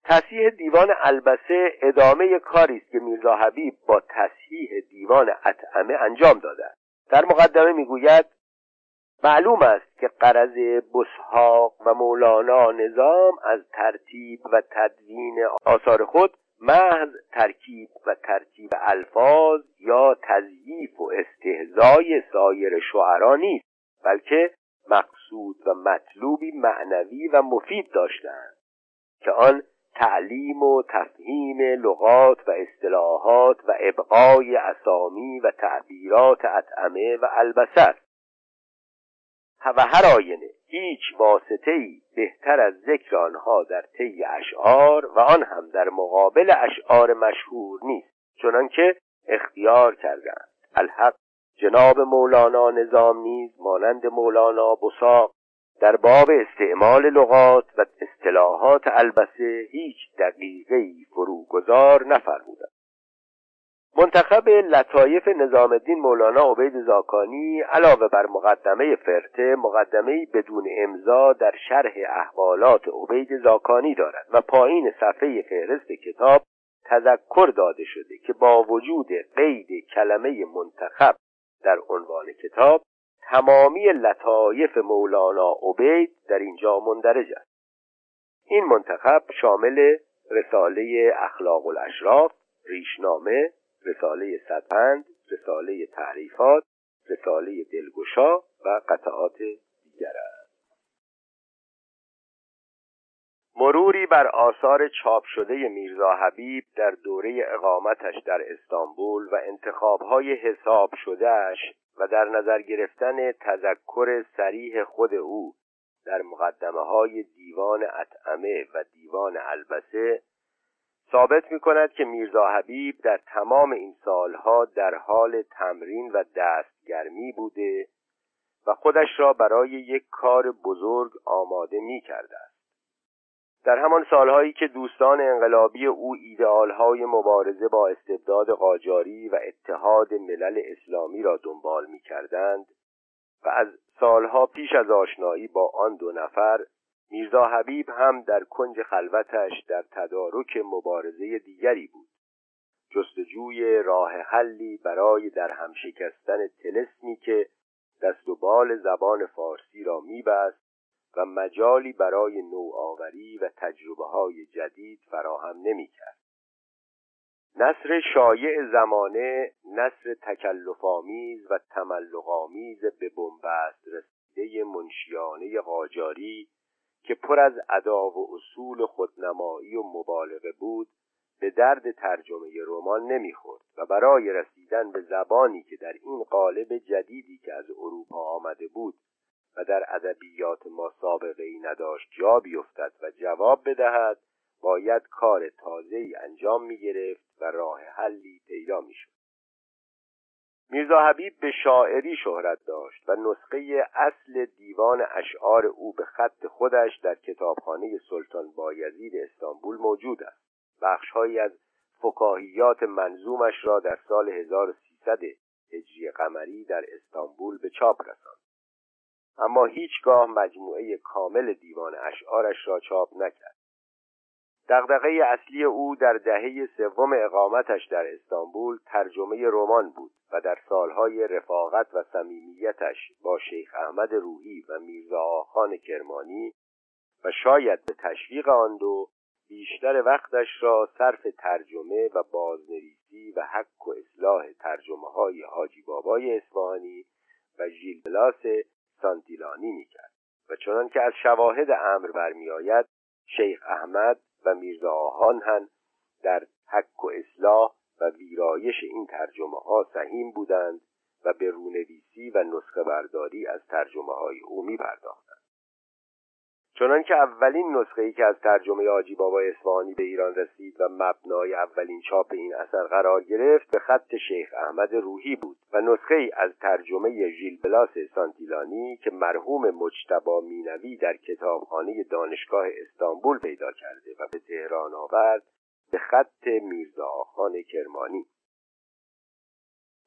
تصحیح دیوان البسه ادامه کاری است که میرزا حبیب با تصحیح دیوان اطعمه انجام داده است. در مقدمه میگوید: معلوم است که غرض ابواسحاق و مولانا نظام از ترتیب و تدوین آثار خود محض ترکیب و ترتیب الفاظ یا تضعیف و استهزای سایر شعرا نیست، بلکه مقصود و مطلوبی معنوی و مفید داشتند که آن تعلیم و تفهیم لغات و اصطلاحات و ابقای اسامی و تعبیرات اطعمه و البسه و هر آینه هیچ واسطه‌ای بهتر از ذکر آنها در طی اشعار و آن هم در مقابل اشعار مشهور نیست، چنانکه اختیار کردند. الحق جناب مولانا نظام نیز مانند مولانا بساق در باب استعمال لغات و اصطلاحات البسه هیچ دقیقه‌ای فروگذار نفرمودند. منتخب لطایف نظام الدین مولانا عبید زاکانی علاوه بر مقدمه فرته مقدمه‌ای بدون امضا در شرح احوالات عبید زاکانی دارد و پایین صفحه فهرست کتاب تذکر داده شده که با وجود قید کلمه منتخب در عنوان کتاب تمامی لطایف مولانا عبید در اینجا مندرج است. این منتخب شامل رساله اخلاق الاشراف، ریشنامه، رساله صدپند، رساله تعریفات، رساله دلگشا و قطعات دیگر است. مروری بر آثار چاپ شده میرزا حبیب در دوره اقامتش در استانبول و انتخاب‌های حساب شدهش و در نظر گرفتن تذکر صریح خود او در مقدمه‌های دیوان اطعمه و دیوان البسه ثابت می‌کند که میرزا حبیب در تمام این سالها در حال تمرین و دستگرمی بوده و خودش را برای یک کار بزرگ آماده می‌کرده است. در همان سالهایی که دوستان انقلابی او ایدئال‌های مبارزه با استبداد قاجاری و اتحاد ملل اسلامی را دنبال می‌کردند و از سالها پیش از آشنایی با آن دو نفر، میرزا حبیب هم در کنج خلوتش در تدارک مبارزه دیگری بود، جستجوی راه حلی برای در هم شکستن طلسمی که دست و بال زبان فارسی را می‌بست و مجالی برای نوآوری و تجربه‌های جدید فراهم نمی‌کرد. نثر شایع زمانه، نثر تکلف‌آمیز و تملق‌آمیز به بنبست رسیده منشیانه قاجاری که پر از ادا و اصول خودنمایی و مبالغه بود، به درد ترجمه رمان نمی‌خورد و برای رسیدن به زبانی که در این قالب جدیدی که از اروپا آمده بود و در ادبیات ما سابقه‌ای نداشت جا بیفتد و جواب بدهد، باید کار تازه‌ای انجام می‌گرفت و راه حلی پیدا می‌شد. میرزا حبیب به شاعری شهرت داشت و نسخه اصل دیوان اشعار او به خط خودش در کتابخانه سلطان بایزید استانبول موجود است. بخش‌هایی از فکاهیات منظومش را در سال هزار و سیصد هجری قمری در استانبول به چاپ رساند، اما هیچگاه مجموعه کامل دیوان اشعارش را چاپ نکرد. دغدغه اصلی او در دهه سوم اقامتش در استانبول ترجمه رمان بود و در سالهای رفاقت و صمیمیتش با شیخ احمد روحی و میرزا آقاخان کرمانی و شاید به تشویق آن دو بیشتر وقتش را صرف ترجمه و بازنویسی و حک و اصلاح ترجمه‌های حاجی بابای اصفهانی و ژیل بلاس سانتیلانی می‌کرد و چنان که از شواهد امر برمی‌آید، شیخ احمد و میرزا آقاخان در حک و اصلاح و ویرایش این ترجمه ها سهیم بودند و به رونویسی و نسخه برداری از ترجمه های او می پرداختند. چنان که اولین نسخه‌ای که از ترجمه حاجی بابای اصفهانی به ایران رسید و مبنای اولین چاپ این اثر قرار گرفت به خط شیخ احمد روحی بود و نسخه‌ای از ترجمه ژیل بلاس سانتیلانی که مرحوم مجتبی مینوی در کتابخانه دانشگاه استانبول پیدا کرده و به تهران آورد به خط میرزا آقاخان کرمانی.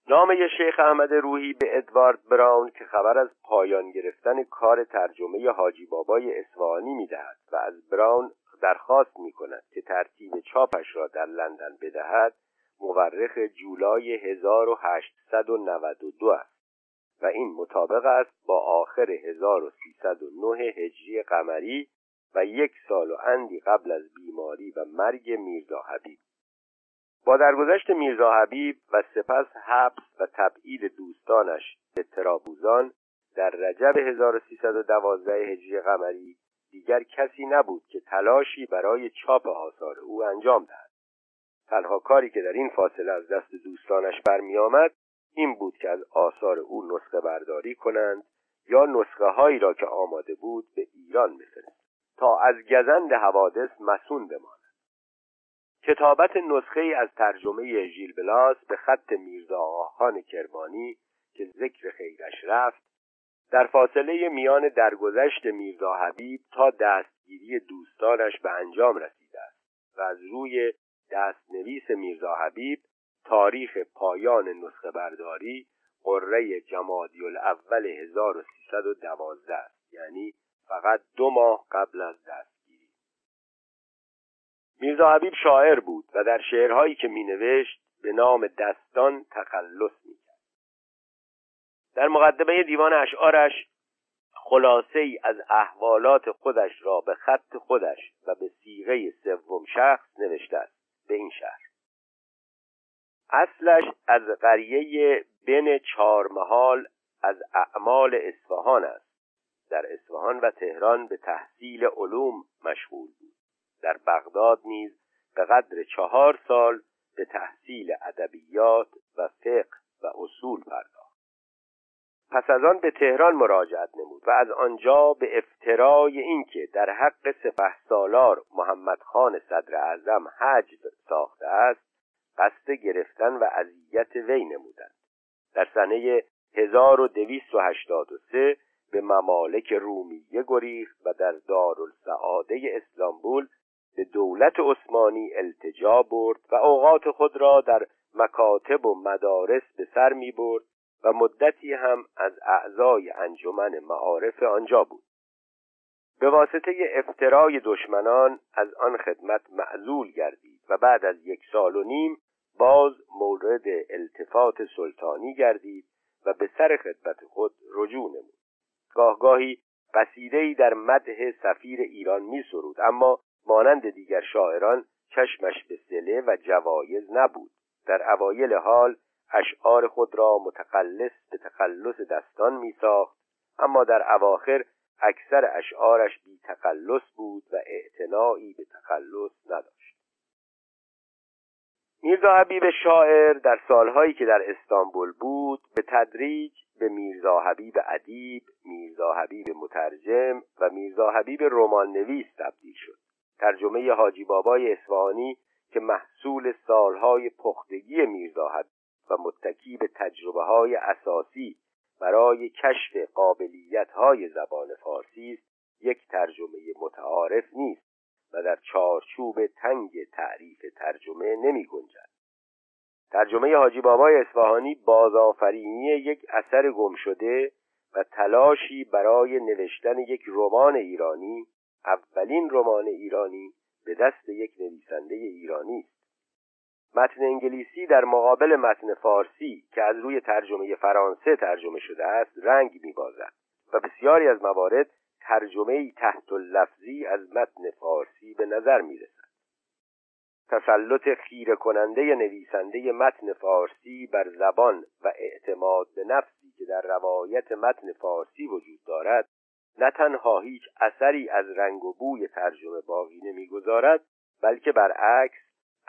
نامه شیخ احمد روحی به ادوارد براون که خبر از پایان گرفتن کار ترجمه حاجی بابای اصفهانی می‌دهد و از براون درخواست می‌کند که ترتیب چاپش را در لندن بدهد، مورخ جولای هزار و هشتصد و نود و دو است و این مطابق است با آخر هزار و سیصد و نه هجری قمری و یک سال و اندی قبل از بیماری و مرگ میرزا حبیب. با درگذشت میرزا حبیب و سپس حبس و تبعید دوستانش به ترابوزان در رجب هزار و سیصد و دوازده هجری قمری، دیگر کسی نبود که تلاشی برای چاپ آثار او انجام دهد. تنها کاری که در این فاصله از دست دوستانش برمی آمد این بود که از آثار او نسخه برداری کنند یا نسخه هایی را که آماده بود به ایران بفرستند تا از گزند حوادث مسون بماند. کتابت نسخه‌ای از ترجمه ژیل بلاس به خط میرزا آقاخان کرمانی که ذکر خیرش رفت، در فاصله میان درگذشت میرزا حبیب تا دستگیری دوستانش به انجام رسیده است و از روی دستنویس میرزا حبیب تاریخ پایان نسخه برداری قره جمادی الاول هزار و سیصد و دوازده است، یعنی فقط دو ماه قبل از دستگیری. میرزا حبیب شاعر بود و در شعرهایی که مینوشت به نام دستان تخلص می‌کرد. در مقدمه دیوان اشعارش خلاصه‌ای از احوالات خودش را به خط خودش و به صیغه سوم شخص نوشته است. به این شهر اصلش از قریه بن چهارمحال از اعمال اصفهان است. در اصفهان و تهران به تحصیل علوم مشغول بود. در بغداد نیز به قدر چهار سال به تحصیل ادبیات و فقه و اصول پرداخت. پس از آن به تهران مراجعت نمود و از آنجا به افترای اینکه در حق سپهسالار محمد خان صدر اعظم حجب ساخته است، قصد گرفتن و اذیت وی نمودند. در سنه هزار و دویست و هشتاد و سه به ممالک رومیه گریخت و در دارالسعاده استانبول به دولت عثمانی التجا برد و اوقات خود را در مکاتب و مدارس به سر می برد و مدتی هم از اعضای انجمن معارف آنجا بود. به واسطه افترای دشمنان از آن خدمت معزول گردید و بعد از یک سال و نیم باز مورد التفات سلطانی گردید و به سر خدمت خود رجوع نمود. گاهگاهی قصیده‌ای در مدح سفیر ایران می سرود، اما مانند دیگر شاعران چشمش به صله و جوایز نبود. در اوایل حال اشعار خود را متخلص به تخلص دستان می ساخت، اما در اواخر اکثر اشعارش بی تخلص بود و اعتنایی به تخلص نداشت. میرزا حبیب شاعر در سالهایی که در استانبول بود به تدریج به میرزا حبیب ادیب، میرزا حبیب مترجم و میرزا حبیب رمان نویس تبدیل شد. ترجمه حاجی بابای اصفهانی که محصول سالهای پختگی میرزا حبیب و متکی به تجربه‌های اساسی برای کشف قابلیت‌های زبان فارسی است، یک ترجمه متعارف نیست و در چارچوب تنگ تعریف ترجمه نمی‌گنجد. ترجمه حاجی بابای اصفهانی بازآفرینی یک اثر گمشده و تلاشی برای نوشتن یک رمان ایرانی، اولین رمان ایرانی به دست یک نویسنده ایرانی است. متن انگلیسی در مقابل متن فارسی که از روی ترجمه فرانسه ترجمه شده است رنگ می‌بازد و بسیاری از موارد ترجمه‌ای تحت اللفظی از متن فارسی به نظر می‌رسد. تسلط خیره کننده نویسنده متن فارسی بر زبان و اعتماد به نفسی که در روایت متن فارسی وجود دارد نه تنها هیچ اثری از رنگ و بوی ترجمه باقی نمی‌گذارد، بلکه برعکس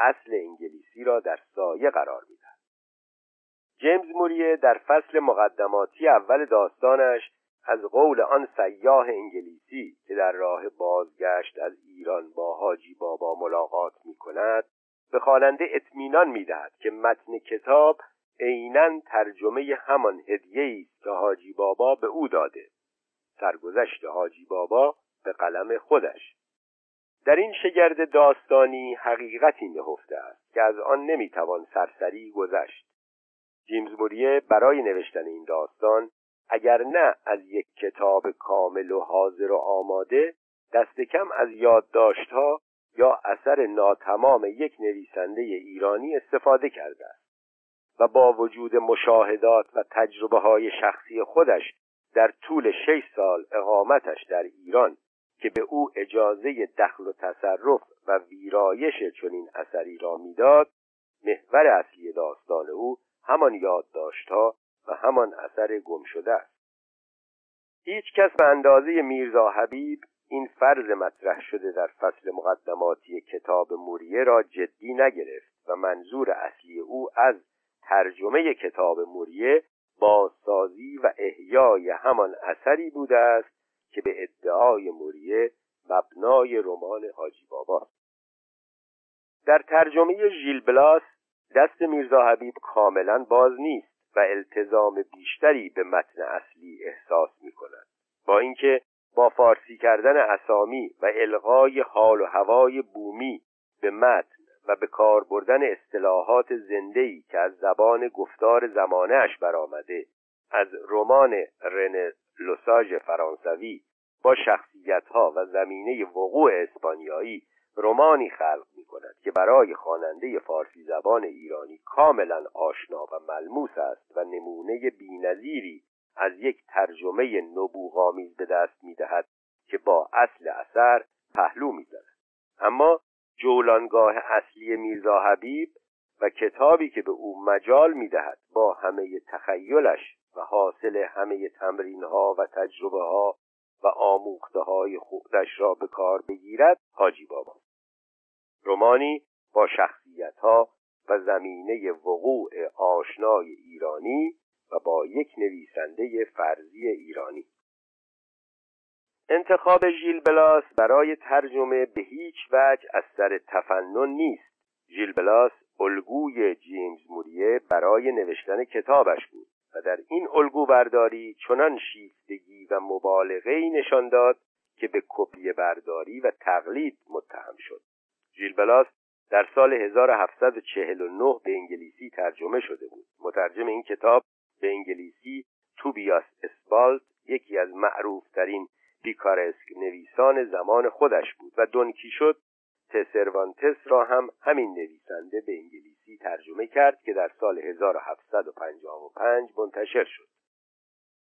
اصل انگلیسی را در سایه قرار می‌دهد. جیمز موری در فصل مقدماتی اول داستانش از قول آن سیاح انگلیسی که در راه بازگشت از ایران با حاجی بابا ملاقات می‌کند به خواننده اطمینان می‌دهد که متن کتاب عیناً ترجمه همان هدیه‌ای است که حاجی بابا به او داده، سرگذشت حاجی بابا به قلم خودش. در این شگرد داستانی حقیقتی نهفته است که از آن نمیتوان سرسری گذشت. جیمز موری برای نوشتن این داستان اگر نه از یک کتاب کامل و حاضر و آماده، دست کم از یادداشت‌ها یا اثر ناتمام یک نویسنده ایرانی استفاده کرده است و با وجود مشاهدات و تجربه‌های شخصی خودش در طول شش سال اقامتش در ایران که به او اجازه دخل و تصرف و ویرایش چنین اثری را می‌داد، محور اصلی داستان او همان یادداشت‌ها و همان اثر گم شده است. هیچ کس به اندازه میرزا حبیب این فرض مطرح شده در فصل مقدماتی کتاب موریه را جدی نگرفت و منظور اصلی او از ترجمه کتاب موریه بازسازی و احیای همان اثری بوده است که به ادعای موریه مبنای رمان حاجی بابا. در ترجمه ژیل بلاس دست میرزا حبیب کاملا باز نیست و التزام بیشتری به متن اصلی احساس می‌کند، با اینکه با فارسی کردن اسامی و الغای حال و هوای بومی به متن و به کار بردن اصطلاحات زنده‌ای که از زبان گفتار زمانه‌اش برآمده، از رمان رنه لساج فرانسوی با شخصیت‌ها و زمینه وقوع اسپانیایی رمانی خلق می‌کند که برای خواننده فارسی زبان ایرانی کاملا آشنا و ملموس است و نمونه بی‌نظیری از یک ترجمه نبوغامیز به دست می‌دهد که با اصل اثر پهلو می‌زند. اما جولانگاه اصلی میرزا حبیب و کتابی که به او مجال می‌دهد با همه تخیلش و حاصل همه تمرین‌ها و تجربه‌ها و آموخته‌های خودش را به کار بگیرد، حاجی بابا. رمانی با شخصیت‌ها و زمینه وقوع آشنای ایرانی و با یک نویسنده فرضی ایرانی. انتخاب ژیل بلاس برای ترجمه به هیچ وجه از سر تفنن نیست. ژیل بلاس الگوی جیمز موری برای نوشتن کتابش بود و در این الگو برداری چنان شیفتگی و مبالغه‌ای نشان داد که به کپی برداری و تقلید متهم شد. ژیل بلاس در سال هزار و هفتصد و چهل و نه به انگلیسی ترجمه شده بود. مترجم این کتاب به انگلیسی توبیاس اسبالت یکی از معروف‌ترین پیکارسک نویسان زمان خودش بود و دون کیشوت تسروانتس را هم همین نویسنده به انگلیسی ترجمه کرد که در سال هزار و هفتصد و پنجاه و پنج منتشر شد.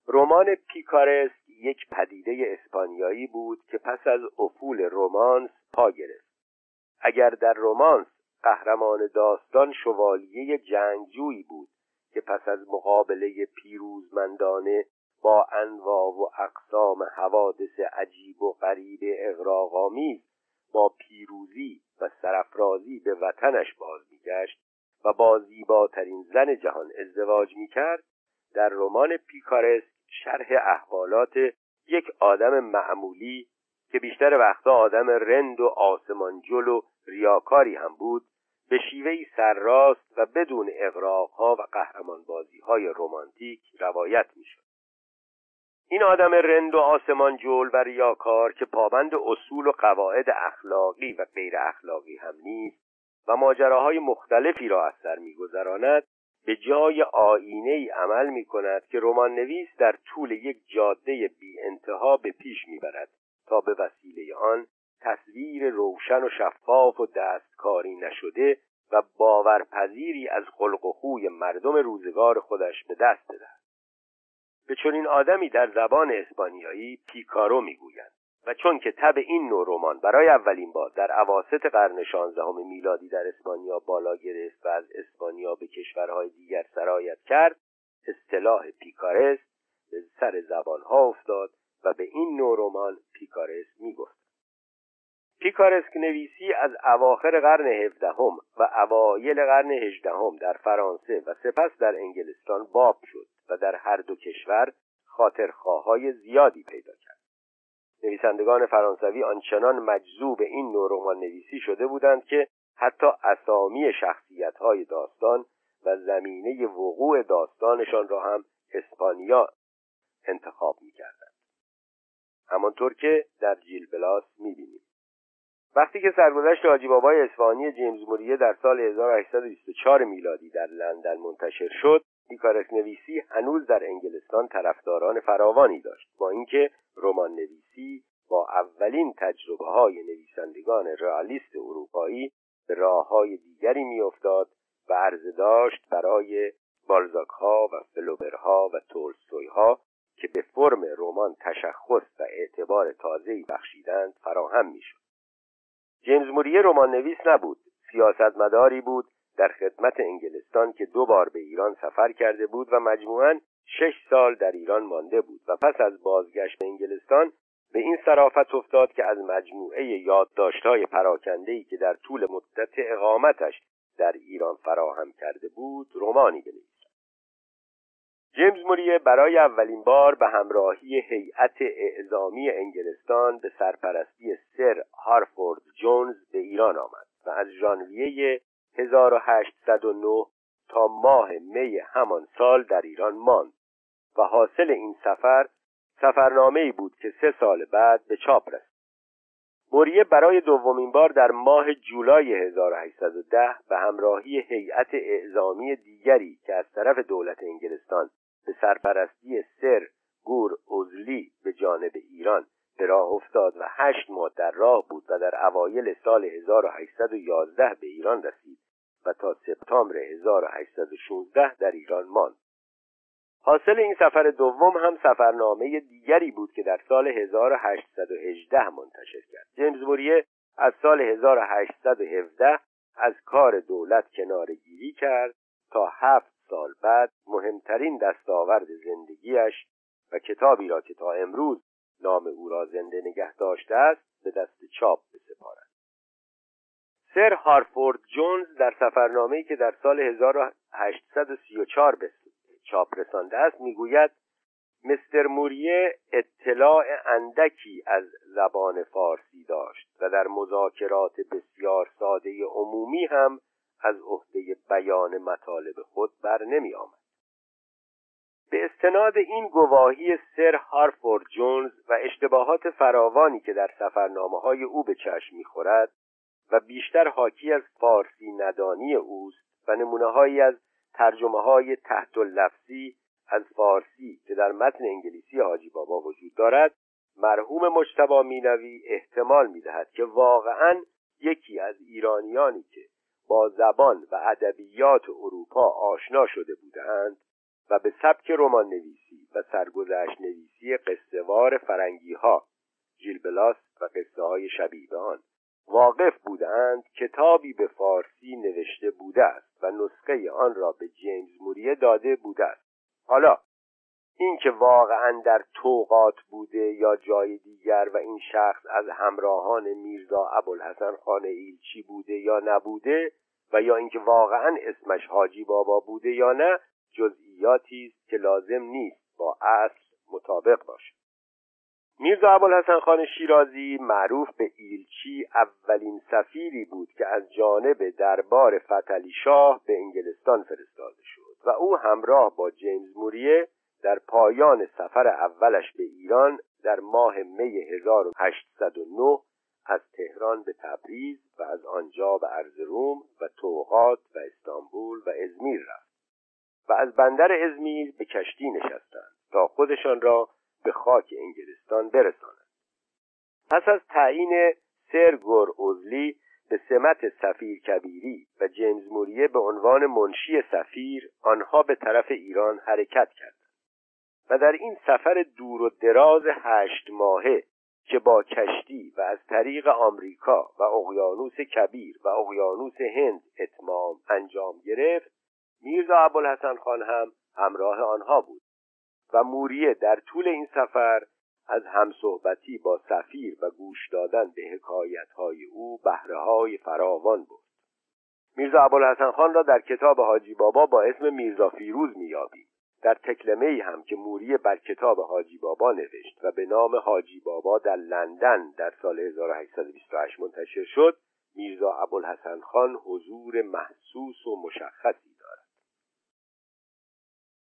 رمان پیکارسک یک پدیده اسپانیایی بود که پس از افول رمانس پا گرفت. اگر در رمانس قهرمان داستان شوالیه جنگجویی بود که پس از مقابله پیروزمندانه با انواع و اقسام حوادث عجیب و غریب اغراق‌آمیز با پیروزی و سرافرازی به وطنش باز می‌گشت و با زیباترین زن جهان ازدواج می‌کرد، در رمان پیکارسک شرح احوالات یک آدم معمولی که بیشتر وقتا آدم رند و آسمانجل و ریاکاری هم بود به شیوهی سرراست و بدون اغراق‌ها و قهرمانبازی‌های رمانتیک روایت می‌شد. این آدم رند و آسمان جول و ریاکار که پابند اصول و قواعد اخلاقی و غیر اخلاقی هم نیست و ماجراهای مختلفی را از سر می‌گذراند، به جای آیینه‌ای عمل می‌کند که رمان نویس در طول یک جاده بی‌انتها به پیش می‌برد تا به وسیله آن تصویر روشن و شفاف و دستکاری نشده و باورپذیری از خلق و خوی مردم روزگار خودش به دست دهد. به چنین آدمی در زبان اسپانیایی پیکارو میگویند و چون که تب این نوع رمان برای اولین بار در اواسط قرن شانزدهم میلادی در اسپانیا بالا گرفت و از اسپانیا به کشورهای دیگر سرایت کرد، اصطلاح پیکارست به سر زبانها افتاد و به این نوع رمان پیکارست میگفت. پیکارسک نویسی از اواخر قرن هفدهم و اوایل قرن هجدهم در فرانسه و سپس در انگلستان باب شد و در هر دو کشور خاطرخواهای زیادی پیدا کرد. نویسندگان فرانسوی آنچنان مجذوب این نوع رمان نویسی شده بودند که حتی اسامی شخصیت‌های داستان و زمینه وقوع داستانشان را هم اسپانیا انتخاب می‌کردند. همانطور که در ژیل بلاس می‌بینیم. وقتی که سرگذشت حاجی بابای اصفهانی جیمز موری در سال هزار و هشتصد و بیست و چهار میلادی در لندن منتشر شد، پیکارسک نویسی هنوز در انگلستان طرفداران فراوانی داشت، با اینکه رمان نویسی با اولین تجربه های نویسندگان رئالیست اروپایی به راه های دیگری می افتاد و عرضه داشت برای بالزاک ها و فلوبر ها و تولستوی ها که به فرم رمان تشخص و اعتبار تازه‌ای بخشیدند فراهم می شد. جیمز موری رمان نویس نبود، سیاستمداری بود در خدمت انگلستان که دو بار به ایران سفر کرده بود و مجموعاً شش سال در ایران مانده بود و پس از بازگشت به انگلستان به این صرافت افتاد که از مجموعه یادداشت‌های پراکنده‌ای که در طول مدت اقامتش در ایران فراهم کرده بود رمانی بنویسد. جیمز موری برای اولین بار به همراهی هیئت اعزامی انگلستان به سرپرستی سر هارفورد جونز به ایران آمد و از ژانویه هزار و هشتصد و نه تا ماه می همان سال در ایران ماند و حاصل این سفر سفرنامه‌ای بود که سه سال بعد به چاپ رسید. موری برای دومین بار در ماه جولای هزار و هشتصد و ده به همراهی هیئت اعزامی دیگری که از طرف دولت انگلستان به سرپرستی سر گور اوزلی به جانب ایران به راه افتاد و هشت ماه در راه بود و در اوایل سال هزار و هشتصد و یازده به ایران رسید و تا سپتامبر هزار و هشتصد و شانزده در ایران ماند. حاصل این سفر دوم هم سفرنامه دیگری بود که در سال هزار و هشتصد و هجده منتشر کرد. جیمز موری از سال هزار و هشتصد و هفده از کار دولت کناره‌گیری کرد تا هفت سال بعد مهمترین دستاورد زندگیش و کتابی را که تا امروز نام او را زنده نگه داشته است به دست چاپ بسپارد. سر هارفورد جونز در سفرنامه‌ای که در سال هزار و هشتصد و سی و چهار به چاپ رسانده است میگوید: مستر موریه اطلاع اندکی از زبان فارسی داشت و در مذاکرات بسیار ساده عمومی هم از عهده بیان مطالب خود بر نمی آمد. به استناد این گواهی سر هارفورد جونز و اشتباهات فراوانی که در سفرنامه‌های او به چشم می‌خورد و بیشتر حاکی از فارسی ندانی اوست و نمونه‌هایی از ترجمه‌های تحت اللفظی از فارسی که در متن انگلیسی حاجی بابا وجود دارد، مرحوم مجتبی مینوی احتمال می‌دهد که واقعاً یکی از ایرانیانی که با زبان و ادبیات اروپا آشنا شده بودند و به سبک رمان نویسی و سرگذشت نویسی قصه‌وار فرنگی‌ها، جیلبلاس و قصه‌های شبیه به آن واقف بودند، کتابی به فارسی نوشته بوده است و نسخه آن را به جیمز موری داده بوده است. حالا اینکه واقعا در توقات بوده یا جای دیگر و این شخص از همراهان میرزا عبدالحسن خان ایلچی بوده یا نبوده و یا اینکه واقعا اسمش حاجی بابا بوده یا نه، جزئیاتی است که لازم نیست با اصل مطابق باشد. میرزا عبدالحسن خان شیرازی معروف به ایلچی اولین سفیری بود که از جانب دربار فتحعلی شاه به انگلستان فرستاده شد و او همراه با جیمز موری در پایان سفر اولش به ایران در ماه می هزار و هشتصد و نه از تهران به تبریز و از آنجا به ارزروم و طوغات و استانبول و ازمیر رفت و از بندر ازمیر به کشتی نشستند تا خودشان را به خاک انگلستان برساند. پس از تعیین سرگور اوزلی به سمت سفیر کبیری و جیمز موری به عنوان منشی سفیر، آنها به طرف ایران حرکت کردند و در این سفر دور و دراز هشت ماهه که با کشتی و از طریق آمریکا و اقیانوس کبیر و اقیانوس هند اتمام انجام گرفت، میرزا عبدالحسن خان هم همراه آنها بود و موریه در طول این سفر از همصحبتی با سفیر و گوش دادن به حکایت‌های او بهره‌های فراوان برد. میرزا عبدالحسن خان را در کتاب حاجی بابا با اسم میرزا فیروز می‌یابیم. در تکلمه‌ای هم که موریه بر کتاب حاجی بابا نوشت و به نام حاجی بابا در لندن در سال هزار و هشتصد و بیست و هشت منتشر شد، میرزا عبدالحسن خان حضور محسوس و مشخصی دارد.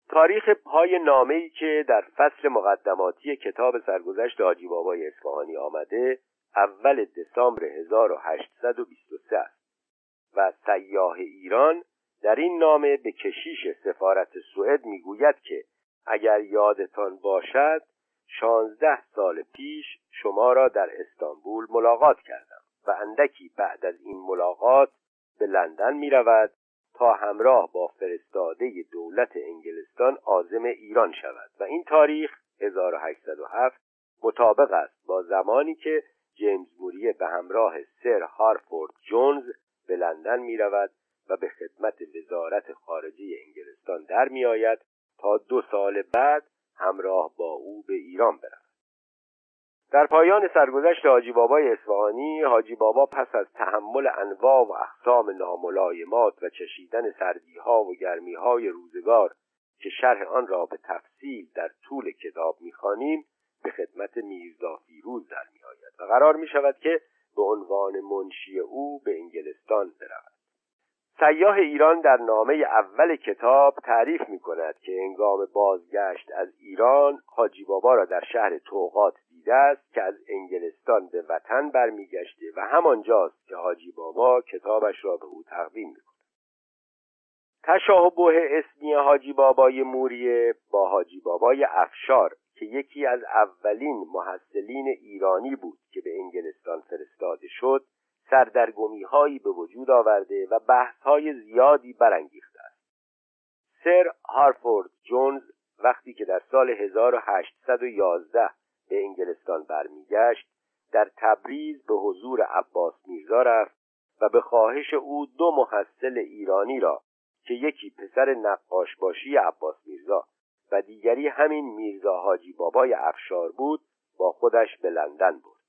تاریخ پای نامه‌ای که در فصل مقدماتی کتاب سرگذشت حاجی بابای اصفهانی آمده اول دسامبر هزار و هشتصد و بیست و سه است و سیاح ایران در این نامه به کشیش سفارت سوئد میگوید که اگر یادتان باشد شانزده سال پیش شما را در استانبول ملاقات کردم و اندکی بعد از این ملاقات به لندن می رود تا همراه با فرستاده دولت انگلستان عازم ایران شود و این تاریخ هزار و هشتصد و هفت مطابق است با زمانی که جیمز موری به همراه سر هارفورد جونز به لندن می رود و به خدمت وزارت خارجه انگلستان در می آید تا دو سال بعد همراه با او به ایران برود. در پایان سرگذشت حاجی بابای اصفهانی، حاجی بابا پس از تحمل انواع و اقسام ناملایمات و چشیدن سردی‌ها و گرمی‌های روزگار که شرح آن را به تفصیل در طول کتاب می‌خوانیم، به خدمت میرزا فیروز در می‌آید و قرار می‌شود که به عنوان منشی او به انگلستان برود. سیاح ایران در نامه اول کتاب تعریف می‌کند که هنگام بازگشت از ایران حاجی بابا را در شهر طوقات دیده است که از انگلستان به وطن برمیگشته و همانجاست که حاجی بابا کتابش را به او تقدیم می‌کند. تشابه اسمی حاجی بابای موریه با حاجی بابای افشار که یکی از اولین محصلین ایرانی بود که به انگلستان فرستاده شد، سردرگمی‌هایی به وجود آورده و بحث‌های زیادی برانگیخته است. سر هارفورد جونز وقتی که در سال هزار و هشتصد و یازده به انگلستان برمیگشت، در تبریز به حضور عباس میرزا رفت و به خواهش او دو محصل ایرانی را که یکی پسر نقاشباشی عباس میرزا و دیگری همین میرزا حاجی بابای افشار بود با خودش به لندن برد.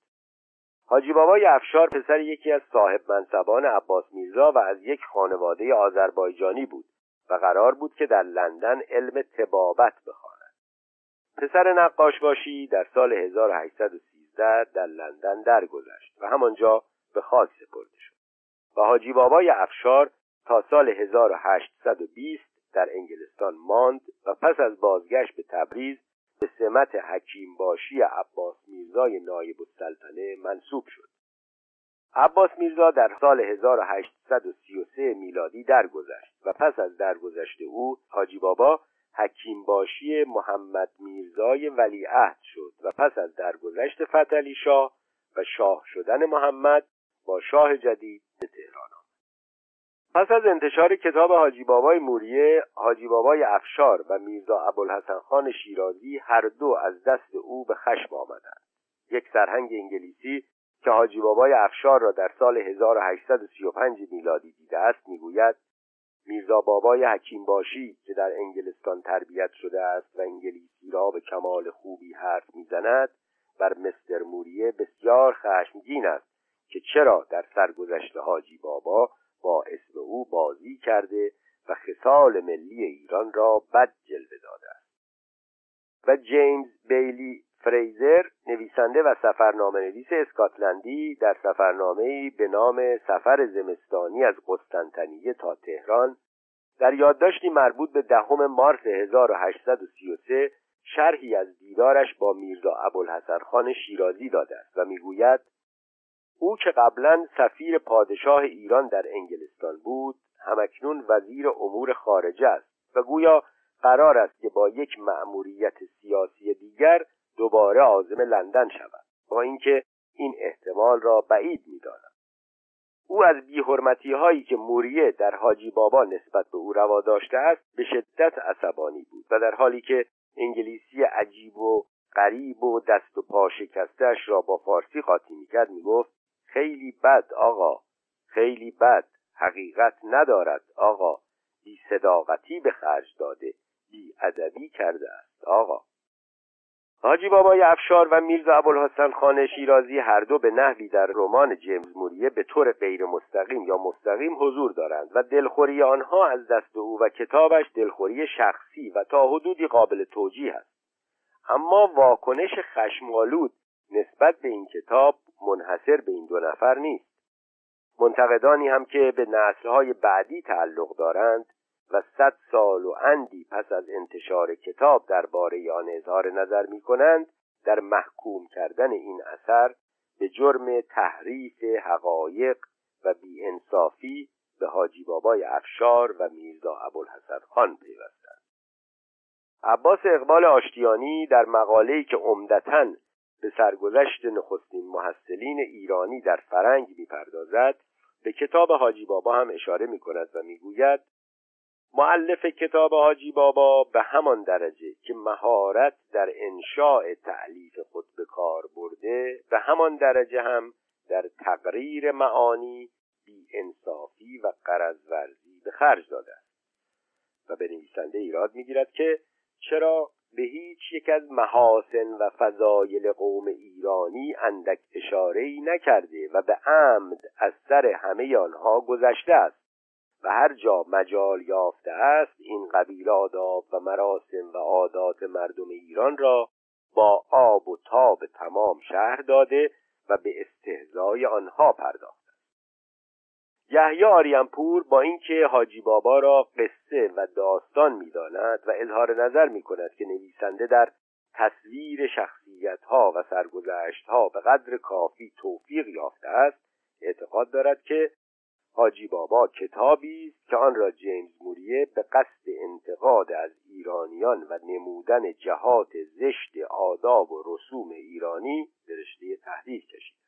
حاجی بابای افشار پسر یکی از صاحب منصبان عباس میرزا و از یک خانواده آذربایجانی بود و قرار بود که در لندن علم طبابت بخواند. پسر نقاشباشی در سال هزار و هشتصد و سیزده در لندن درگذشت و همانجا به خاک سپرده شد و حاجی بابای افشار تا سال هزار و هشتصد و بیست در انگلستان ماند و پس از بازگشت به تبریز به سمت حکیم باشی عباس میرزای نایب السلطنه منصوب شد. عباس میرزا در سال هزار و هشتصد و سی و سه میلادی درگذشت و پس از درگذشت او حاجی بابا حکیم باشی محمد میرزای ولیعهد شد و پس از درگذشت فتحعلی شاه و شاه شدن محمد با شاه جدید به تهران آمد. پس از انتشار کتاب حاجی بابای موریه، حاجی بابای افشار و میرزا عبدالحسن خان شیرازی هر دو از دست او به خشم آمدند. یک سرهنگ انگلیسی که حاجی بابای افشار را در سال هزار و هشتصد و سی و پنج میلادی دیده است میگوید: میرزا بابای حکیم باشی که در انگلستان تربیت شده است و انگلیسی را به کمال خوبی حرف میزند، بر مستر موریه بسیار خشمگین است که چرا در سرگذشت حاجی بابا با اسم او بازی کرده و خصال ملی ایران را بد جلوه داده است. و جیمز بیلی فریزر، نویسنده و سفرنامه نویس اسکاتلندی، در سفرنامه‌ای به نام سفر زمستانی از قسطنطنیه تا تهران در یادداشتی مربوط به دهم مارس هزار و هشتصد و سی و سه شرحی از دیدارش با میرزا ابوالحسن خان شیرازی داده است و میگوید: او که قبلا سفیر پادشاه ایران در انگلستان بود، همکنون وزیر امور خارجه است و گویا قرار است که با یک مأموریت سیاسی دیگر دوباره عازم لندن شود، با اینکه این احتمال را بعید می‌دانم. او از بی‌حرمتی‌هایی که موریه در حاجی بابا نسبت به او روا داشته است به شدت عصبانی بود و در حالی که انگلیسی عجیب و غریب و دست و پا شکسته‌اش را با فارسی خاطی می‌کرد می‌گفت: خیلی بد آقا، خیلی بد، حقیقت ندارد آقا، بی صداقتی به خرج داده، بی ادبی کرده است آقا. حاجی بابای افشار و میرزا ابوالحسن خان شیرازی هر دو به نحوی در رمان جیمز موریه به طور غیر مستقیم یا مستقیم حضور دارند و دلخوری آنها از دست او و کتابش دلخوری شخصی و تا حدودی قابل توجیه است. اما واکنش خشم‌آلود نسبت به این کتاب منحصر به این دو نفر نیست. منتقدانی هم که به نسل‌های بعدی تعلق دارند و صد سال و اندی پس از انتشار کتاب درباره آن اظهار نظر می‌کنند، در محکوم کردن این اثر به جرم تحریف حقایق و بی‌انصافی به حاجی بابای افشار و میرزا ابوالحسن خان پیوستند. عباس اقبال آشتیانی در مقاله‌ای که عمدتاً به سرگذشت نخستین محصلین ایرانی در فرنگ می‌پردازد، به کتاب حاجی بابا هم اشاره می‌کند و می‌گوید: مؤلف کتاب حاجی بابا به همان درجه که مهارت در انشاء تألیف خود به کار برده، به همان درجه هم در تقریر معانی بی انصافی و غرض ورزی به خرج داده است. و به نویسنده ایراد می‌گیرد که چرا به هیچ یک از محاسن و فضایل قوم ایرانی اندک اشاره‌ای نکرده و به عمد از سر همه آنها گذشته است و هر جا مجال یافته است این قبیل آداب و مراسم و عادات مردم ایران را با آب و تاب تمام شهر داده و به استهزای آنها پرداخت. یحیی آریانپور با اینکه حاجی بابا را قصه و داستان می‌داند و اظهار نظر می‌کند که نویسنده در تصویر شخصیت‌ها و سرگذشت‌ها به قدر کافی توفیق یافته است، اعتقاد دارد که حاجی بابا کتابی است که آن را جیمز موری به قصد انتقاد از ایرانیان و نمودن جهات زشت آداب و رسوم ایرانی به رشته تحریر کشید.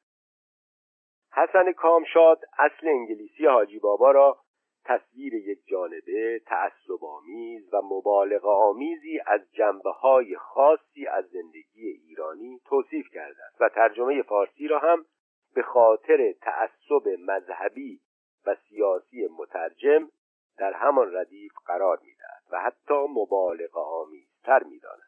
حسن کامشاد اصل انگلیسی حاجی بابا را تصویر یک جانبه، تعصب‌آمیز و مبالغه‌آمیزی از جنبه‌های خاصی از زندگی ایرانی توصیف کرده است و ترجمه فارسی را هم به خاطر تعصب مذهبی و سیاسی مترجم در همان ردیف قرار می‌دهد و حتی مبالغه‌آمیزتر می‌داند.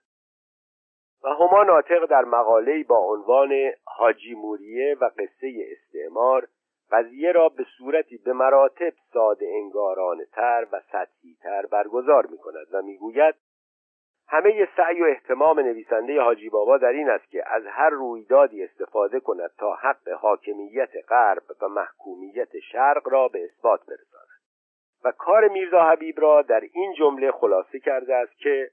و هما ناطق در مقاله‌ای با عنوان حاجی موریه و قصه استعمار قضیه را به صورتی به مراتب ساده انگارانه‌تر و سطحی‌تر برگزار می‌کند و می‌گوید: همه سعی و اهتمام نویسنده حاجی بابا در این است که از هر رویدادی استفاده کند تا حق حاکمیت غرب و محکومیت شرق را به اثبات برساند و کار میرزا حبیب را در این جمله خلاصه کرده است که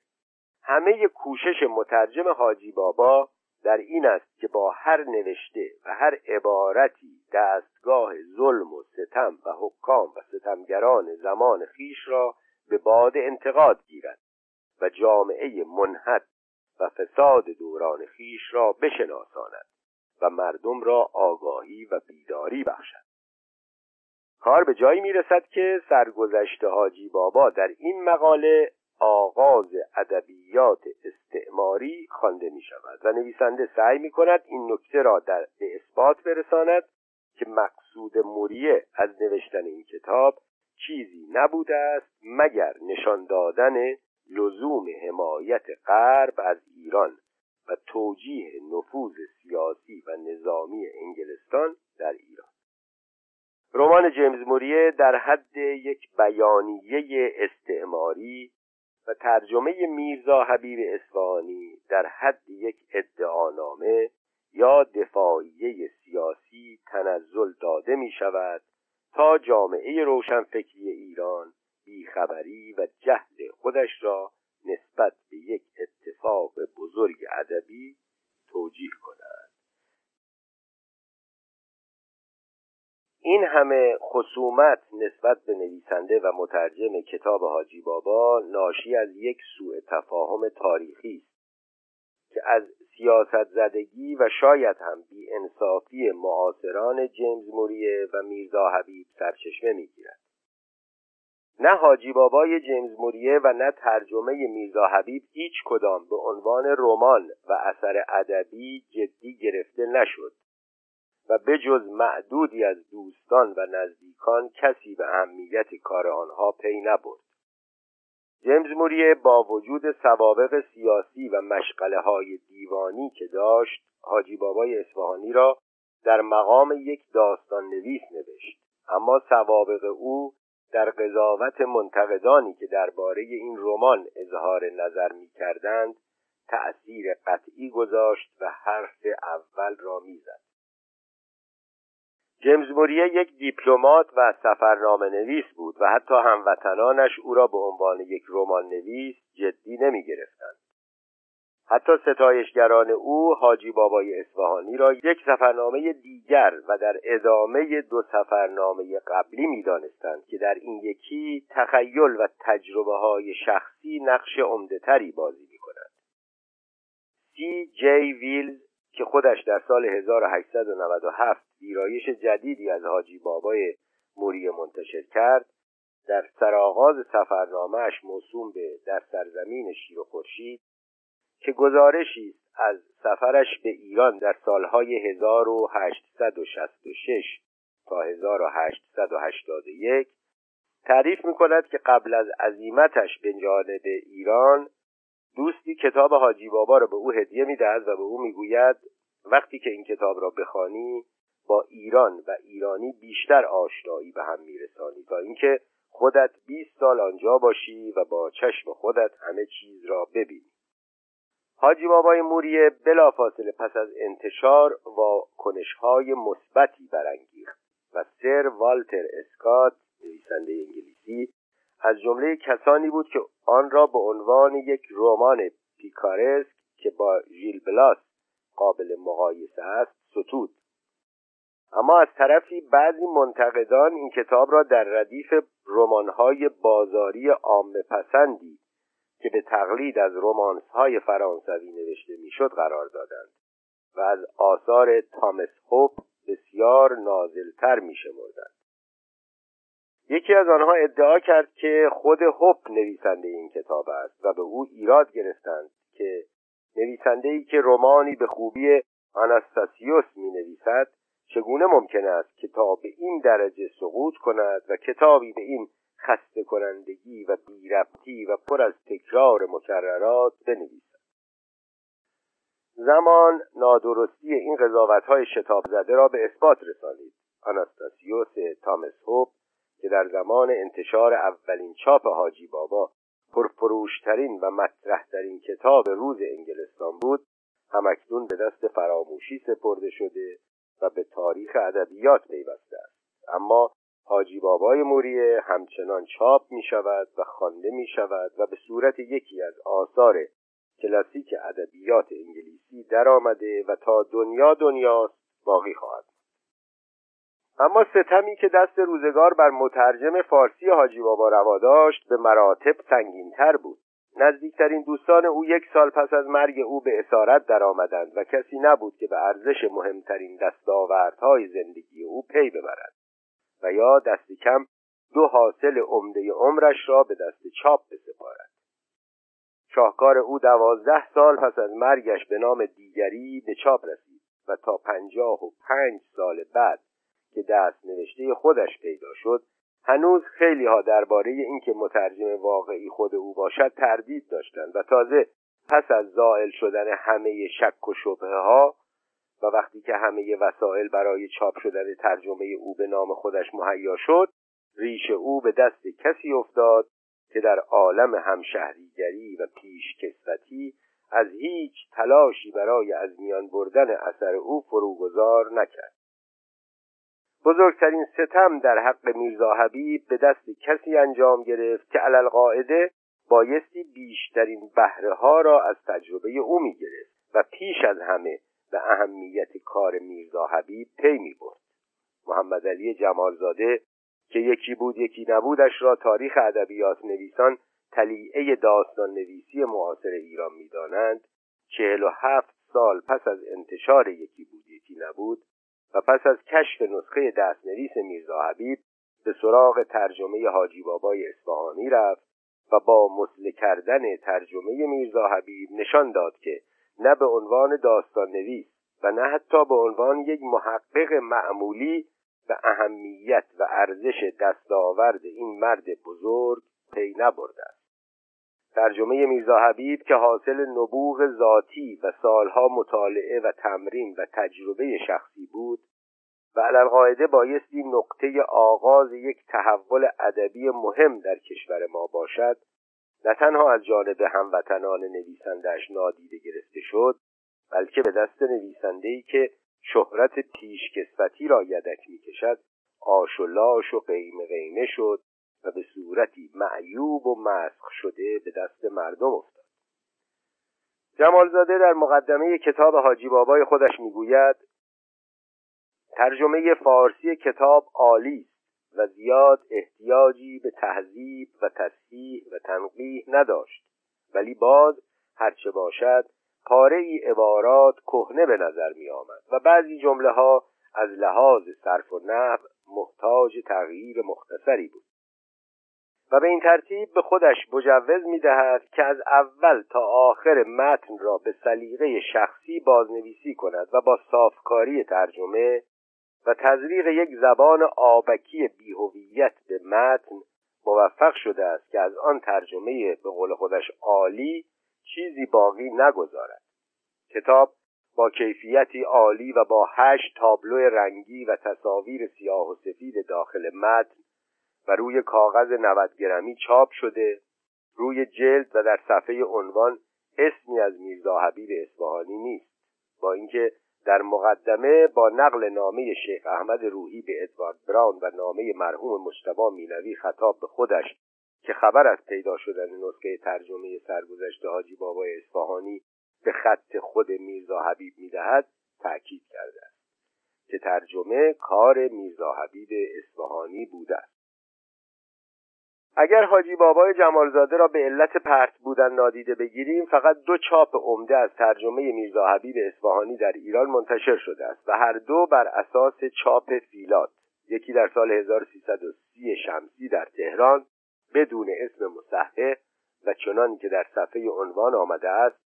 همه کوشش مترجم حاجی بابا در این است که با هر نوشته و هر عبارتی دستگاه ظلم و ستم و حکام و ستمگران زمان خویش را به باد انتقاد گیرد و جامعه منحط و فساد دوران خویش را بشناساند و مردم را آگاهی و بیداری بخشد. کار به جایی میرسد که سرگذشت حاجی بابا در این مقاله آغاز ادبیات استعماری خوانده می شود و نویسنده سعی می کند این نکته را در اثبات برساند که مقصود موریه از نوشتن این کتاب چیزی نبوده است مگر نشان دادن لزوم حمایت غرب از ایران و توجیه نفوذ سیاسی و نظامی انگلستان در ایران. رمان جیمز موریه در حد یک بیانیه استعماری و ترجمه میرزا حبیب اصفهانی در حد یک ادعانامه یا دفاعیه سیاسی تنزل داده می شود تا جامعه روشنفکری ایران بیخبری و جهل خودش را نسبت به یک اتفاق بزرگ ادبی توجیه کند. این همه خصومت نسبت به نویسنده و مترجم کتاب حاجی بابا ناشی از یک سوء تفاهم تاریخی است که از سیاستزدگی و شاید هم بی‌انصافی معاصران جیمز موریه و میرزا حبیب سرچشمه می‌گیرد. نه حاجی بابای جیمز موریه و نه ترجمه میرزا حبیب هیچ کدام به عنوان رمان و اثر ادبی جدی گرفته نشد و به جز معدودی از دوستان و نزدیکان کسی به اهمیت کار آنها پی نبرد. جیمز موریه با وجود سوابق سیاسی و مشغله‌های دیوانی که داشت، حاجی بابای اصفهانی را در مقام یک داستان نویس نوشت، اما سوابق او در قضاوت منتقدانی که درباره این رمان اظهار نظر می‌کردند، تأثیر قطعی گذاشت و حرف اول را می‌زد. جیمز موریه یک دیپلمات و سفرنامه نویس بود و حتی هموطنانش او را به عنوان یک رمان نویس جدی نمی گرفتند. حتی ستایشگران او حاجی بابای اصفهانی را یک سفرنامه دیگر و در ادامه دو سفرنامه قبلی می‌دانستند که در این یکی تخیل و تجربه‌های شخصی نقش عمده‌تری بازی می‌کند. سی جی ویلز که خودش در سال هزار و هشتصد و نود و هفت ویرایش جدیدی از حاجی بابای موری منتشر کرد، در سرآغاز سفرنامه‌اش موسوم به در سرزمین شیر و خورشید که گزارشی است از سفرش به ایران در سالهای هزار و هشتصد و شصت و شش تا هزار و هشتصد و هشتاد و یک تعریف می‌کند که قبل از عزیمتش به جانب ایران دوستی کتاب حاجی بابا را به او هدیه می‌دهد و به او می‌گوید وقتی که این کتاب را بخوانی با ایران و ایرانی بیشتر آشنایی به هم می‌رسانی تا اینکه خودت بیست سال آنجا باشی و با چشم خودت همه چیز را ببینی. حاجی بابای موریه بلافاصله پس از انتشار واکنش‌های مثبتی برانگیخت و سر والتر اسکات نویسنده انگلیسی از جمله کسانی بود که آن را به عنوان یک رمان پیکارسک که با ژیل بلاس قابل مقایسه است ستود. اما از طرفی بعضی منتقدان این کتاب را در ردیف رمان‌های بازاری عامه‌پسندی که به تقلید از رمانس‌های فرانسوی نوشته میشد قرار دادند و از آثار تامس هوب بسیار نازلتر میشمردند. یکی از آنها ادعا کرد که خود هوب نویسنده این کتاب است و به او ایراد گرفتند که نویسنده‌ای که رمانی به خوبی آناستاسیوس مینویسد چگونه ممکن است کتاب به این درجه سقوط کند و کتابی به این خسته کنندگی و بی‌ربطی و پر از تکرار مکررات بنویسد. زمان نادرستی این قضاوت‌های شتاب زده را به اثبات رسانید. آناستاسیوس تامس هوب که در زمان انتشار اولین چاپ حاجی بابا پرفروشترین و مطرحترین کتاب روز انگلستان بود، همکنون به دست فراموشی سپرده شده و به تاریخ ادبیات پیوسته است. اما حاجی بابای موریه همچنان چاپ می شود و خوانده می شود و به صورت یکی از آثار کلاسیک ادبیات انگلیسی درآمده و تا دنیا دنیاست باقی خواهد. اما ستمی که دست روزگار بر مترجم فارسی حاجی بابا روا داشت به مراتب سنگین‌تر بود. نزدیکترین دوستان او یک سال پس از مرگ او به اسارت درآمدند و کسی نبود که به ارزش مهمترین دستاوردهای زندگی او پی ببرد و یا دست کم دو حاصل عمده عمرش را به دست چاپ بسپارد. شاهکار او دوازده سال پس از مرگش به نام دیگری به چاپ رسید و تا پنجاه و پنج سال بعد که دست نوشته خودش پیدا شد هنوز خیلی ها درباره اینکه مترجم واقعی خود او باشد تردید داشتند و تازه پس از زائل شدن همه شک و شبهه ها و وقتی که همه وسایل برای چاپ شدن ترجمه او به نام خودش مهیا شد ریشه او به دست کسی افتاد که در عالم همشهریگری و پیشکسوتی از هیچ تلاشی برای از میان بردن اثر او فروگذار نکرد. بزرگترین ستم در حق میرزا حبیب به دست کسی انجام گرفت که علالقاعده بایستی بیشترین بهره ها را از تجربه او می گرفت و پیش از همه به اهمیت کار میرزا حبیب پی می‌برد. محمد علی جمالزاده که یکی بود یکی نبودش را تاریخ ادبیات نویسان طلیعه داستان نویسی معاصر ایران می‌دانند، چهل و هفت سال پس از انتشار یکی بود یکی نبود و پس از کشف نسخه دست‌نویس میرزا حبیب به سراغ ترجمه حاجی بابای اصفهانی رفت و با مسل کردن ترجمه میرزا حبیب نشان داد که نه به عنوان داستان نویس و نه حتی به عنوان یک محقق معمولی به اهمیت و ارزش دستاورد این مرد بزرگ پی نبرده است. ترجمه میرزا حبیب که حاصل نبوغ ذاتی و سالها مطالعه و تمرین و تجربه شخصی بود و علالقاعده بایستی نقطه آغاز یک تحول ادبی مهم در کشور ما باشد، نه تنها از جانب هموطنان نویسنده‌اش نادیده گرفته شد بلکه به دست نویسنده‌ای که شهرت پیشکسوتی را یدک می‌کشد آش و لاش و قیمه قیمه شد و به صورتی معیوب و مسخ شده به دست مردم افتاد. جمالزاده در مقدمه کتاب حاجی بابای خودش میگوید: ترجمه فارسی کتاب عالی و زیاد احتیاجی به تهذیب و تصحیح و تنقیح نداشت، ولی باز هرچه باشد پاره‌ای عبارات کهنه به نظر می آمد و بعضی جمله ها از لحاظ صرف و نحو محتاج تغییر مختصری بود و به این ترتیب به خودش مجوز می دهد که از اول تا آخر متن را به سلیقه شخصی بازنویسی کند و با صافکاری ترجمه و تزریق یک زبان آبکی بی‌هویت به متن موفق شده است که از آن ترجمه به قول خودش عالی چیزی باقی نگذارد. کتاب با کیفیتی عالی و با هشت تابلو رنگی و تصاویر سیاه و سفید داخل متن و روی کاغذ نود گرمی چاپ شده، روی جلد و در صفحه عنوان اسمی از میرزا حبیب اصفهانی نیست، با اینکه در مقدمه با نقل نامه شیخ احمد روحی به ادوارد براون و نامه مرحوم مجتبی مینوی خطاب به خودش که خبر از پیدا شدن نسخه ترجمه سرگذشت حاجی بابای اصفهانی به خط خود میرزا حبیب می‌دهد تأکید کرده است که ترجمه کار میرزا حبیب اصفهانی بوده است. اگر حاجی بابای جمالزاده را به علت پرت بودن نادیده بگیریم، فقط دو چاپ عمده از ترجمه میرزا حبیب اصفهانی در ایران منتشر شده است و هر دو بر اساس چاپ فیلات، یکی در سال هزار و سیصد و سی شمسی در تهران بدون اسم مصحح و چنان که در صفحه عنوان آمده است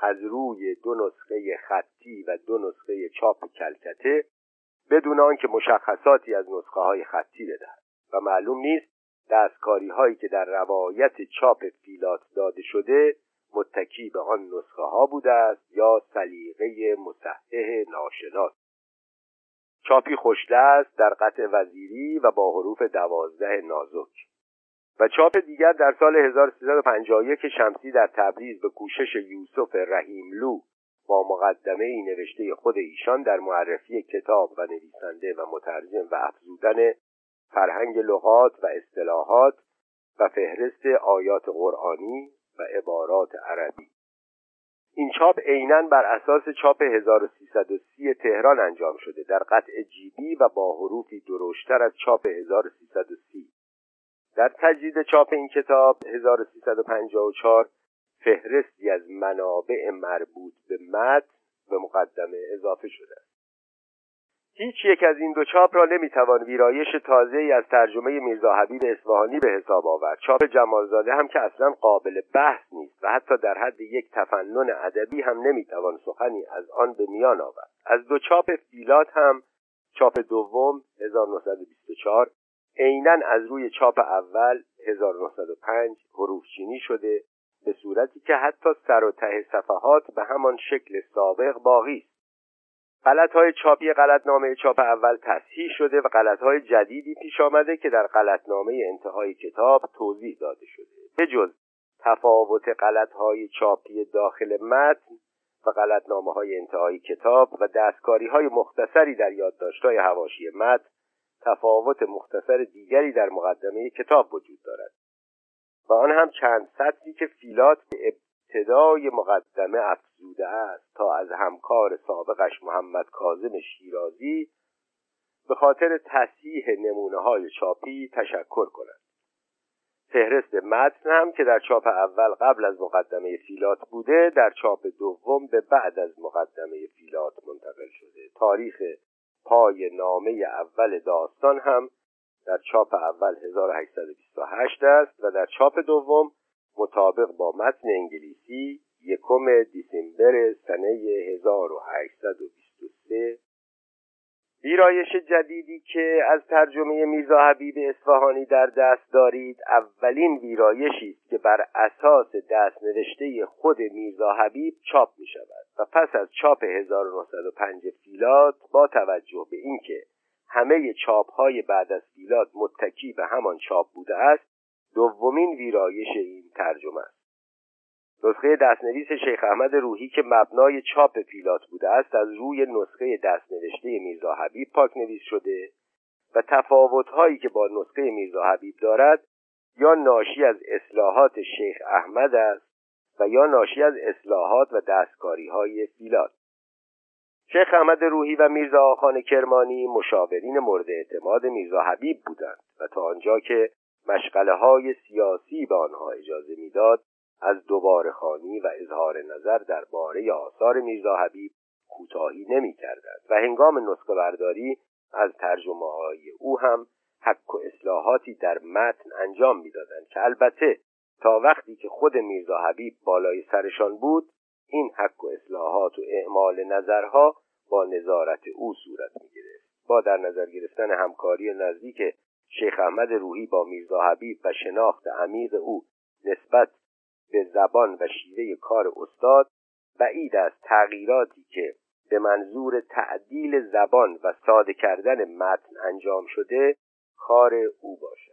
از روی دو نسخه خطی و دو نسخه چاپ کلکته بدون آنکه مشخصاتی از نسخه های خطی بدهد و معلوم نیست دستکاری هایی که در روایت چاپ فیلات داده شده متکی به آن نسخه ها بوده است یا سلیقه مصحح ناشناس. چاپی خوش‌دست در قطع وزیری و با حروف دوازده نازک و چاپ دیگر در سال هزار و سیصد و پنجاه و یک شمسی در تبریز به کوشش یوسف رحیملو با مقدمه نوشته خود ایشان در معرفی کتاب و نویسنده و مترجم و افزودن فرهنگ لغات و اصطلاحات و فهرست آیات قرآنی و عبارات عربی. این چاپ عیناً بر اساس چاپ هزار و سیصد و سی تهران انجام شده در قطع جیبی و با حروفی درشتر از چاپ هزار و سیصد و سی. در تجدید چاپ این کتاب هزار و سیصد و پنجاه و چهار فهرستی از منابع مربوط به متن به مقدمه اضافه شده است. هیچ یک از این دو چاپ را نمیتوان ویرایش تازه‌ای از ترجمه میرزا حبیب اصفهانی به حساب آورد. چاپ جمالزاده هم که اصلا قابل بحث نیست و حتی در حد یک تفنن ادبی هم نمیتوان سخنی از آن به میان آورد. از دو چاپ فیلات هم چاپ دوم هزار و نهصد و بیست و چهار عیناً از روی چاپ اول هزار و نهصد و پنج حروفچینی شده به صورتی که حتی سر و ته صفحات به همان شکل سابق باقی است. غلط‌های چاپی غلطنامه چاپ اول تصحیح شده و غلط‌های جدیدی پیش آمده که در غلطنامه انتهای کتاب توضیح داده شده. به جز تفاوت غلط‌های چاپی داخل متن و غلطنامه‌های انتهای کتاب و دستکاری‌های مختصری در یادداشت‌های حواشی متن، تفاوت مختصر دیگری در مقدمه کتاب وجود دارد و آن هم چند سطری که فیلات به ابتدای مقدمه افزوده است تا از همکار سابقش محمد کاظم شیرازی به خاطر تصحیح نمونه‌های چاپی تشکر کند. فهرست متن هم که در چاپ اول قبل از مقدمه فیلات بوده، در چاپ دوم به بعد از مقدمه فیلات منتقل شده. تاریخ پای نامه اول داستان هم در چاپ اول هزار و هشتصد و بیست و هشت است و در چاپ دوم مطابق با متن انگلیسی یکم دیسمبر سنه هزار و هشتصد و بیست و سه. ویرایش جدیدی که از ترجمه میرزا حبیب اصفهانی در دست دارید اولین ویرایشی است که بر اساس دست نوشته خود میرزا حبیب چاپ می شود و پس از چاپ هزار و نهصد و پنج فیلات با توجه به اینکه همه چاپ‌های بعد از فیلات متکی به همان چاپ بوده است دومین ویرایش این ترجمه است. نسخه دستنویس شیخ احمد روحی که مبنای چاپ فیلات بوده است از روی نسخه دستنوشته میرزا حبیب پاک نویس شده و تفاوت‌هایی که با نسخه میرزا حبیب دارد یا ناشی از اصلاحات شیخ احمد است و یا ناشی از اصلاحات و دستکاری‌های فیلات. شیخ احمد روحی و میرزا آقاخان کرمانی مشاورین مورد اعتماد میرزا حبیب بودند و تا آنجا که مشغله‌های سیاسی به آنها اجازه می‌داد از دوباره خوانی و اظهار نظر درباره آثار میرزا حبیب کوتاهی نمی‌کردند و هنگام نسخه‌برداری از ترجمه‌های او هم حک و اصلاحاتی در متن انجام می‌دادند که البته تا وقتی که خود میرزا حبیب بالای سرشان بود این حق و اصلاحات و اعمال نظرها با نظارت او صورت می‌گرفت. با در نظر گرفتن همکاری نزدیک شیخ احمد روحی با میرزا حبیب و شناخت عمیق او نسبت به زبان و شیوه کار استاد، بعید از تغییراتی که به منظور تعدیل زبان و ساده کردن متن انجام شده کار او باشد.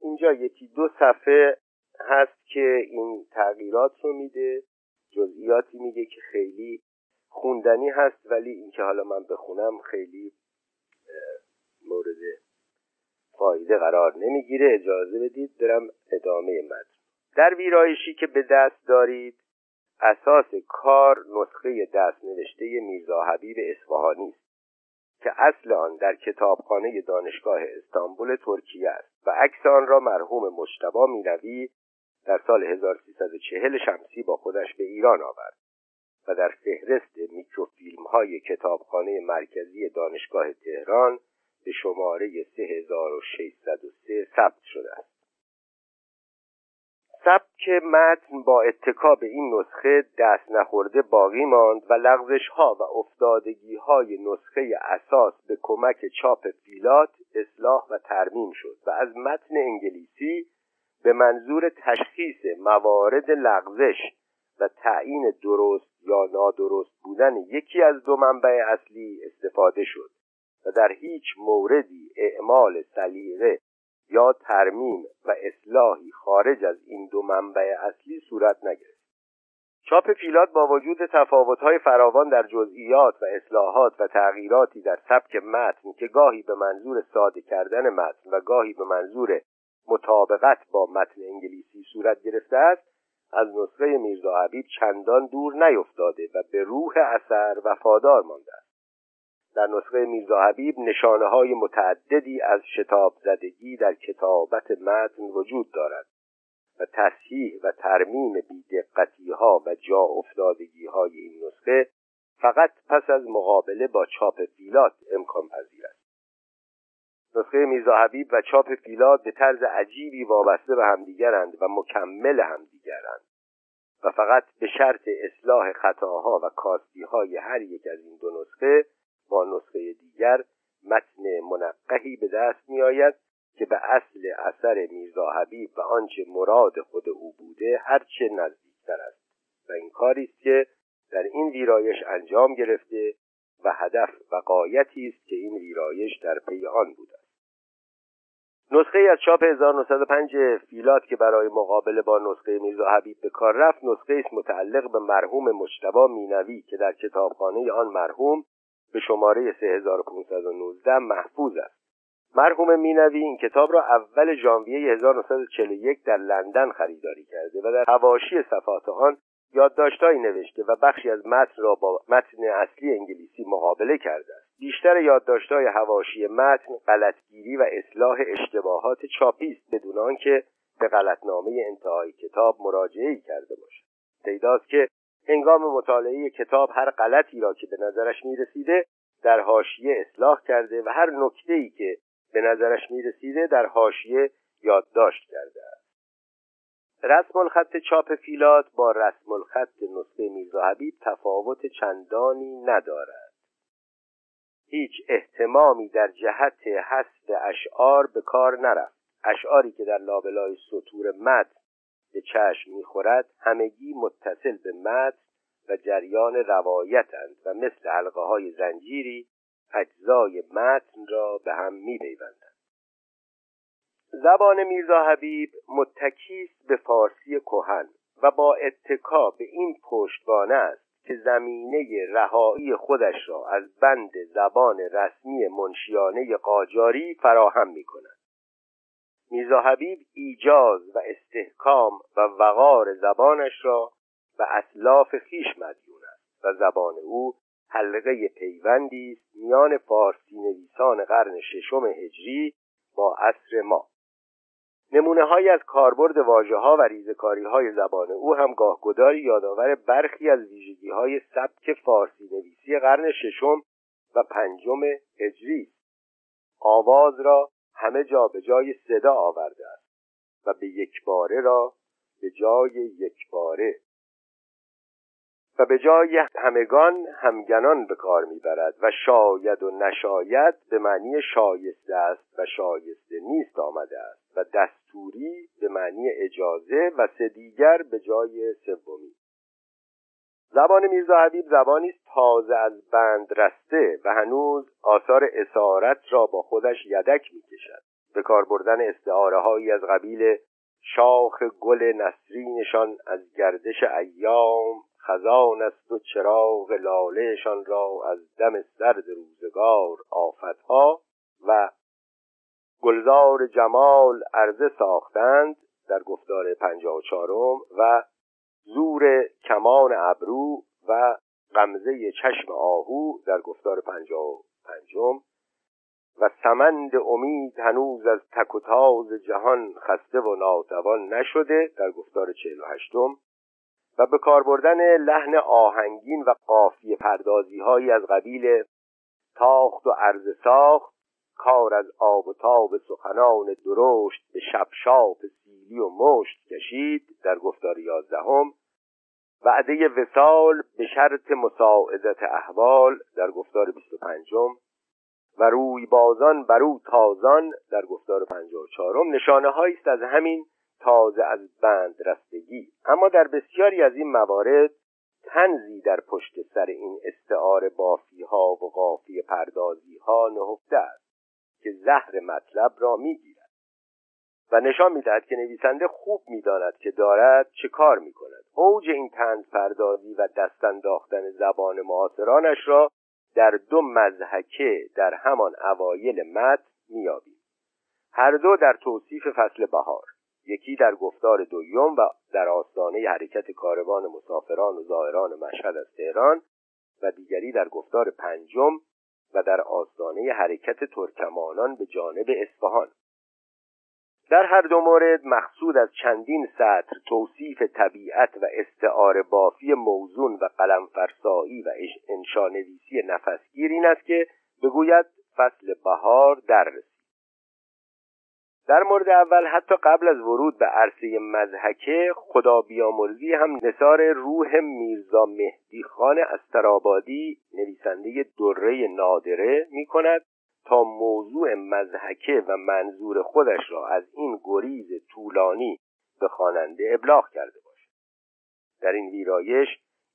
اینجا یکی دو صفحه هست که این تغییرات رو میده، جزئیاتی میگه که خیلی خوندنی هست، ولی این که حالا من بخونم خیلی مورد فایده قرار نمیگیره. اجازه بدید برم ادامه متن. در ویرایشی که به دست دارید اساس کار نسخه دست نوشته میرزا حبیب اصفهانی است که اصل آن در کتابخانه دانشگاه استانبول ترکیه است و عکس آن را مرحوم مجتبی مینوی در سال هزار و سیصد و چهل شمسی با خودش به ایران آورد و در فهرست میکروفیلم‌های کتابخانه مرکزی دانشگاه تهران به شماره سه هزار و ششصد و سه ثبت شده است. سبک متن با اتکا به این نسخه دست نخورده باقی ماند و لغزش‌ها و افتادگی‌های نسخه اساس به کمک چاپ فیلات اصلاح و ترمیم شد و از متن انگلیسی به منظور تشخیص موارد لغزش و تعیین درست یا نادرست بودن یکی از دو منبع اصلی استفاده شد و در هیچ موردی اعمال سلیقه یا ترمیم و اصلاحی خارج از این دو منبع اصلی صورت نگرفت. چاپ فیلات با وجود تفاوت‌های فراوان در جزئیات و اصلاحات و تغییراتی در سبک متن که گاهی به منظور ساده کردن متن و گاهی به منظور مطابقت با متن انگلیسی صورت گرفته است، از نسخه میرزا حبیب چندان دور نیفتاده و به روح اثر وفادار مانده است. در نسخه میرزا حبیب نشانه‌های متعددی از شتاب زدگی در کتابت متن وجود دارد و تصحیح و ترمیم بی‌دقتی‌ها و جا افتادگی‌های این نسخه فقط پس از مقابله با چاپ فیلات امکان پذیر است. نسخه میرزا حبیب و چاپ فیلات به طرز عجیبی وابسته به همدیگرند و مکمل همدیگرند و فقط به شرط اصلاح خطاها و کاستی‌های هر یک از این دو نسخه با نسخه دیگر متن منقحی به دست می‌آید که به اصل اثر میرزا حبیب و آنچه مراد خود او بوده هرچه نزدیکتر است و این کاری است که در این ویرایش انجام گرفته و هدف و غایتی است که این ویرایش در پی آن بوده است. نسخه از چاپ هزار و نهصد و پنج فیلات که برای مقابله با نسخه میرزا حبیب به کار رفت، نسخه است متعلق به مرحوم مجتبی مینوی که در کتابخانه آن مرحوم به شماره سه هزار و پانصد و نوزده محفوظ است. مرحوم مینوی این کتاب را اول ژانویه هزار و نهصد و چهل و یک در لندن خریداری کرده و در حواشی صفحات آن یادداشت‌هایی نوشته و بخشی از متن را با متن اصلی انگلیسی مقابله کرده است. بیشتر یادداشت‌های حواشی متن غلطگیری و اصلاح اشتباهات چاپی است بدون آنکه به غلطنامه انتهای کتاب مراجعه کرده باشد. پیداست که هنگام مطالعه کتاب هر غلطی را که به نظرش می‌رسیده در حاشیه اصلاح کرده و هر نکته‌ای که به نظرش می‌رسیده در حاشیه یادداشت کرده است. رسم الخط چاپ فیلات با رسم الخط نسخه میرزا حبیب تفاوت چندانی ندارد. هیچ اهتمامی در جهت حذف اشعار به کار نرفت. اشعاری که در لابلای سطور متن به چشم میخورد همگی متصل به متن و جریان روایتند و مثل حلقه های زنجیری اجزای متن را به هم میپیوندند. زبان میرزا حبیب متکی است به فارسی کهن و با اتکا به این پشتوانه است که زمینه رهایی خودش را از بند زبان رسمی منشیانه قاجاری فراهم می‌کند. میرزا حبیب ایجاز و استحکام و وقار زبانش را به اسلاف خویش مدیون است و زبان او حلقه پیوندی است میان فارسی نویسان قرن ششم هجری با عصر ما. نمونه‌هایی از کاربرد واژه‌ها و ریزه‌کاری‌های زبان او هم گاه‌گداری یادآور برخی از ویژگی‌های سبک فارسی نویسی قرن ششم و پنجم هجری است. آواز را همه جا به جای صدا آورده است و به یکباره را به جای یکباره و به جای همگان همگنان به کار میبرد و شاید و نشاید به معنی شایسته است و شایسته نیست آمده است و دستوری به معنی اجازه و سه دیگر به جای سومی. زبان میرزا حبیب زبانی است تازه از بند رسته و هنوز آثار اسارت را با خودش یدک میکشد. به کار بردن استعاره‌هایی از قبیل شاخ گل نسرینشان از گردش ایام خزان است و چراغ لالهشان را از دم سرد روزگار آفتها و گلزار جمال عرضه ساختند در گفتار پنجاه و چهارم و زور کمان ابرو و غمزه چشم آهو در گفتار پنجاه و پنجم و سمند امید هنوز از تک و تاز جهان خسته و ناتوان نشده در گفتار چهل و هشتم و به کار بردن لحن آهنگین و قافیه پردازی هایی از قبیل تاخت و عرض ساخت کار از آب و تاب سخنان درشت به شبشاپ سیلی و مشت کشید در گفتار یازدهم وعده وصال به شرط مساعدت احوال در گفتار بیست و پنجم و روی بازان برو تازان در گفتار پنجاه و چهارم نشانه هایی است از همین تازه از بند رستگی. اما در بسیاری از این موارد طنزی در پشت سر این استعاره بافی ها و قافیه پردازی ها نهفته است که زهر مطلب را میگیرد و نشان میدهد که نویسنده خوب میداند که دارد چه کار میکند. اوج این طنز پردازی و دست انداختن زبان معاصرانش را در دو مضحکه در همان اوایل متن مییابیم، هر دو در توصیف فصل بهار، یکی در گفتار دوم و در آستانه حرکت کاروان مسافران و زائران مشهد از تهران و دیگری در گفتار پنجم و در آستانه حرکت ترکمانان به جانب اصفهان. در هر دو مورد مقصود از چندین سطر توصیف طبیعت و استعاره بافی موزون و قلمفرسایی و انشانویسی نفسگیر این است که بگوید فصل بهار در رسید. در مورد اول حتی قبل از ورود به عرصه مضحکه خدا بیامرزی هم نثار روح میرزا مهدی خان اسدآبادی نویسنده دره نادره می کند تا موضوع مضحکه و منظور خودش را از این گریز طولانی به خواننده ابلاغ کرده باشد. در این ویرایش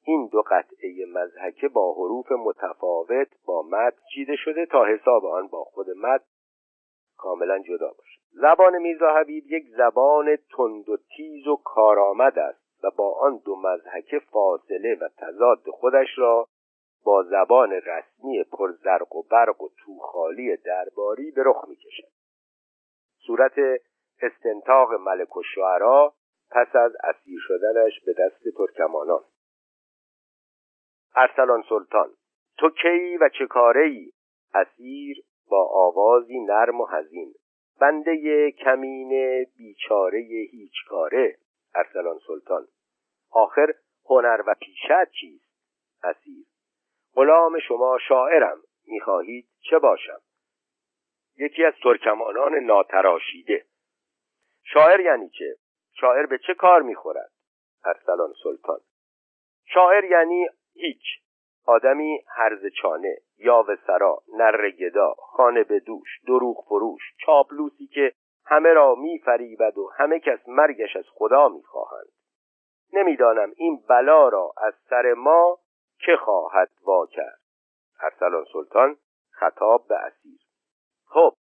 این دو قطعه مضحکه با حروف متفاوت با متن چیده شده تا حساب آن با خود متن کاملا جدا باشد. زبان میرزا حبیب یک زبان تند و تیز و کارآمد است و با آن دو مضحکه فاصله و تضاد خودش را با زبان رسمی پرزرق و برق و توخالی درباری به رخ می‌کشد. صورت استنطاق ملک الشعرا پس از اسیر شدنش به دست ترکمانان. ارسلان سلطان: تو کی و چه کاره‌ای؟ اسیر با آوازی نرم و حزین: بنده کمینه بیچاره هیچ کاره. ارسلان سلطان: آخر هنر و پیشت چیست؟ اسیر: غلام شما شاعرم، میخواهید چه باشم؟ یکی از ترکمانان ناتراشیده: شاعر یعنی چه؟ شاعر به چه کار میخورد؟ ارسلان سلطان: شاعر یعنی هیچ، آدمی هرزه چانه، یاوه سرا، نره گدا، خانه به دوش، دروغ فروش، چاپلوسی که همه را می فریبد و همه کس مرگش از خدا می خواهند. نمیدانم این بلا را از سر ما که خواهد وا کرد. ارسلان سلطان خطاب به اسیر: خب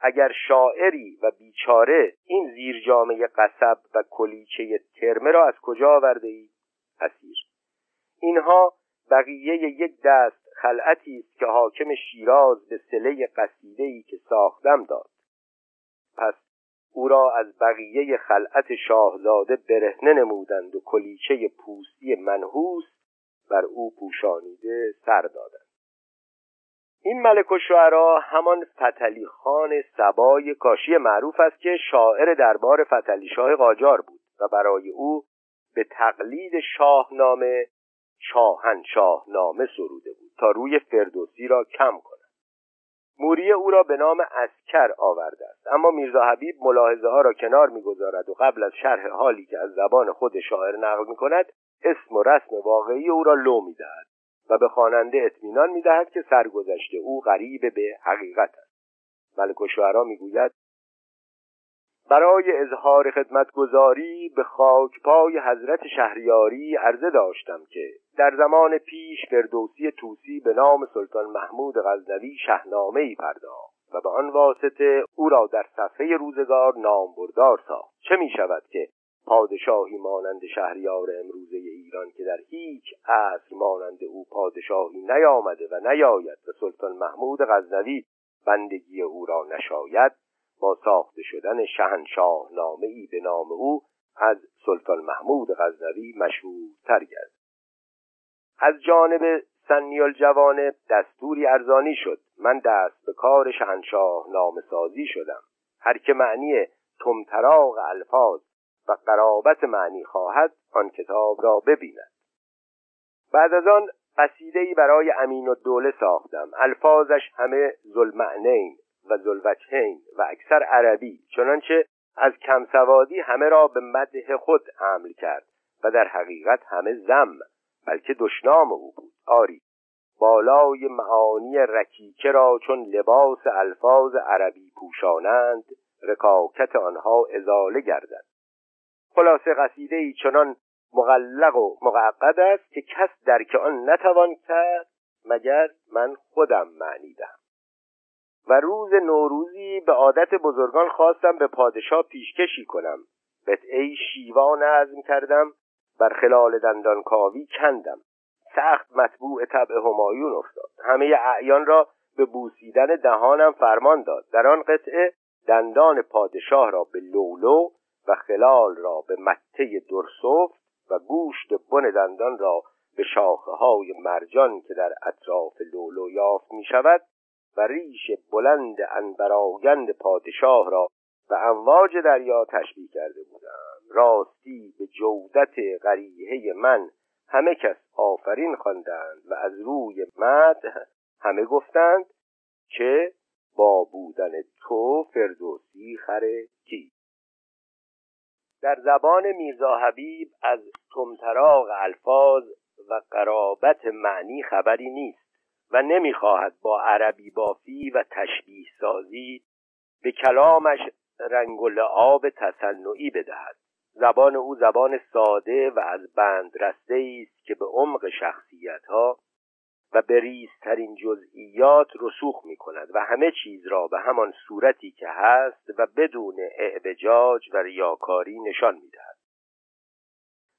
اگر شاعری و بیچاره، این زیرجامه قصب و کلیچه ترمه را از کجا آورده ای؟ اسیر: اینها بقیه یک دست خلعتی است که حاکم شیراز به صله قصیده‌ای که ساختم داد. پس او را از بقیه خلعت شاهزاده برهنه نمودند و کلیچه پوستی منحوس بر او پوشانیده سر دادند. این ملک الشعرا همان فتحعلی خان سبای کاشی معروف است که شاعر دربار فتحعلی شاه قاجار بود و برای او به تقلید شاهنامه شاهنشاه نامه سروده بود تا روی فردوسی را کم کند. موری او را به نام اسکر آورده است، اما میرزا حبیب ملاحظه ها را کنار می‌گذارد و قبل از شرح حالی که از زبان خود شاعر نقل می‌کند اسم و رسم واقعی او را لو می‌دهد و به خواننده اطمینان می‌دهد که سرگذشت او قریب به حقیقت است. ملک الشعرا می‌گوید: برای اظهار خدمتگزاری به خاکپای حضرت شهریاری عرضه داشتم که در زمان پیش فردوسی طوسی به نام سلطان محمود غزنوی شاهنامه‌ای پرداخت و به آن واسطه او را در صفحه روزگار نامبردار ساخت. چه می شود که پادشاهی مانند شهریار امروزه ایران که در هیچ عصر مانند او پادشاهی نیامده و نیاید و سلطان محمود غزنوی بندگی او را نشاید، با ساخته شدن شهنشاه نامه‌ای به نام او از سلطان محمود غزنوی مشهورتر گشت. از جانب سنیال جوانب دستوری ارزانی شد. من دست به کار شهنشاه نامه سازی شدم. هر که معنی تمطراق الفاظ و قرابت معنی خواهد آن کتاب را ببیند. بعد از آن قصیده‌ای برای امین‌الدوله ساختم. الفاظش همه ذوالمعنین و ذوالوجهین و اکثر عربی، چنانچه از کمسوادی همه را به مدح خود حمل کرد و در حقیقت همه ذم بلکه دشنام او بود. آری، بالای معانی رکیکه را چون لباس الفاظ عربی پوشانند، رکاکت آنها ازاله گردد. خلاصه قصیده‌ای چنان مغلق و معقد است که کس درک آن نتوان کرد مگر من خودم معنی دهم. و روز نوروزی به عادت بزرگان خواستم به پادشاه پیشکشی کنم. قطعه شیوا نظم کردم، بر خلال دندانکاوی کندم. سخت مطبوع طبع همایون افتاد. همه اعیان را به بوسیدن دهانم فرمان داد. در آن قطعه دندان پادشاه را به لولو و خلال را به مته درسفت و گوشت بن دندان را به شاخه‌های مرجان که در اطراف لولو یافت می‌شود و ریش بلند عنبرآگند پادشاه را به امواج دریا تشبیه کرده بودم. راستی به جودت قریحه من همه کس آفرین خواندند و از روی مدح همه گفتند که با بودن تو فردوسی خر کی. در زبان میرزا حبیب از تمطراق الفاظ و قرابت معنی خبری نیست و نمیخواهد با عربی بافی و تشبیه سازی به کلامش رنگ و لعاب تصنعی بدهد. زبان او زبان ساده و از بند رسته‌ای است که به عمق شخصیت‌ها و به ریزترین جزئیات رسوخ می‌کند و همه چیز را به همان صورتی که هست و بدون اعوجاج و ریاکاری نشان می‌دهد.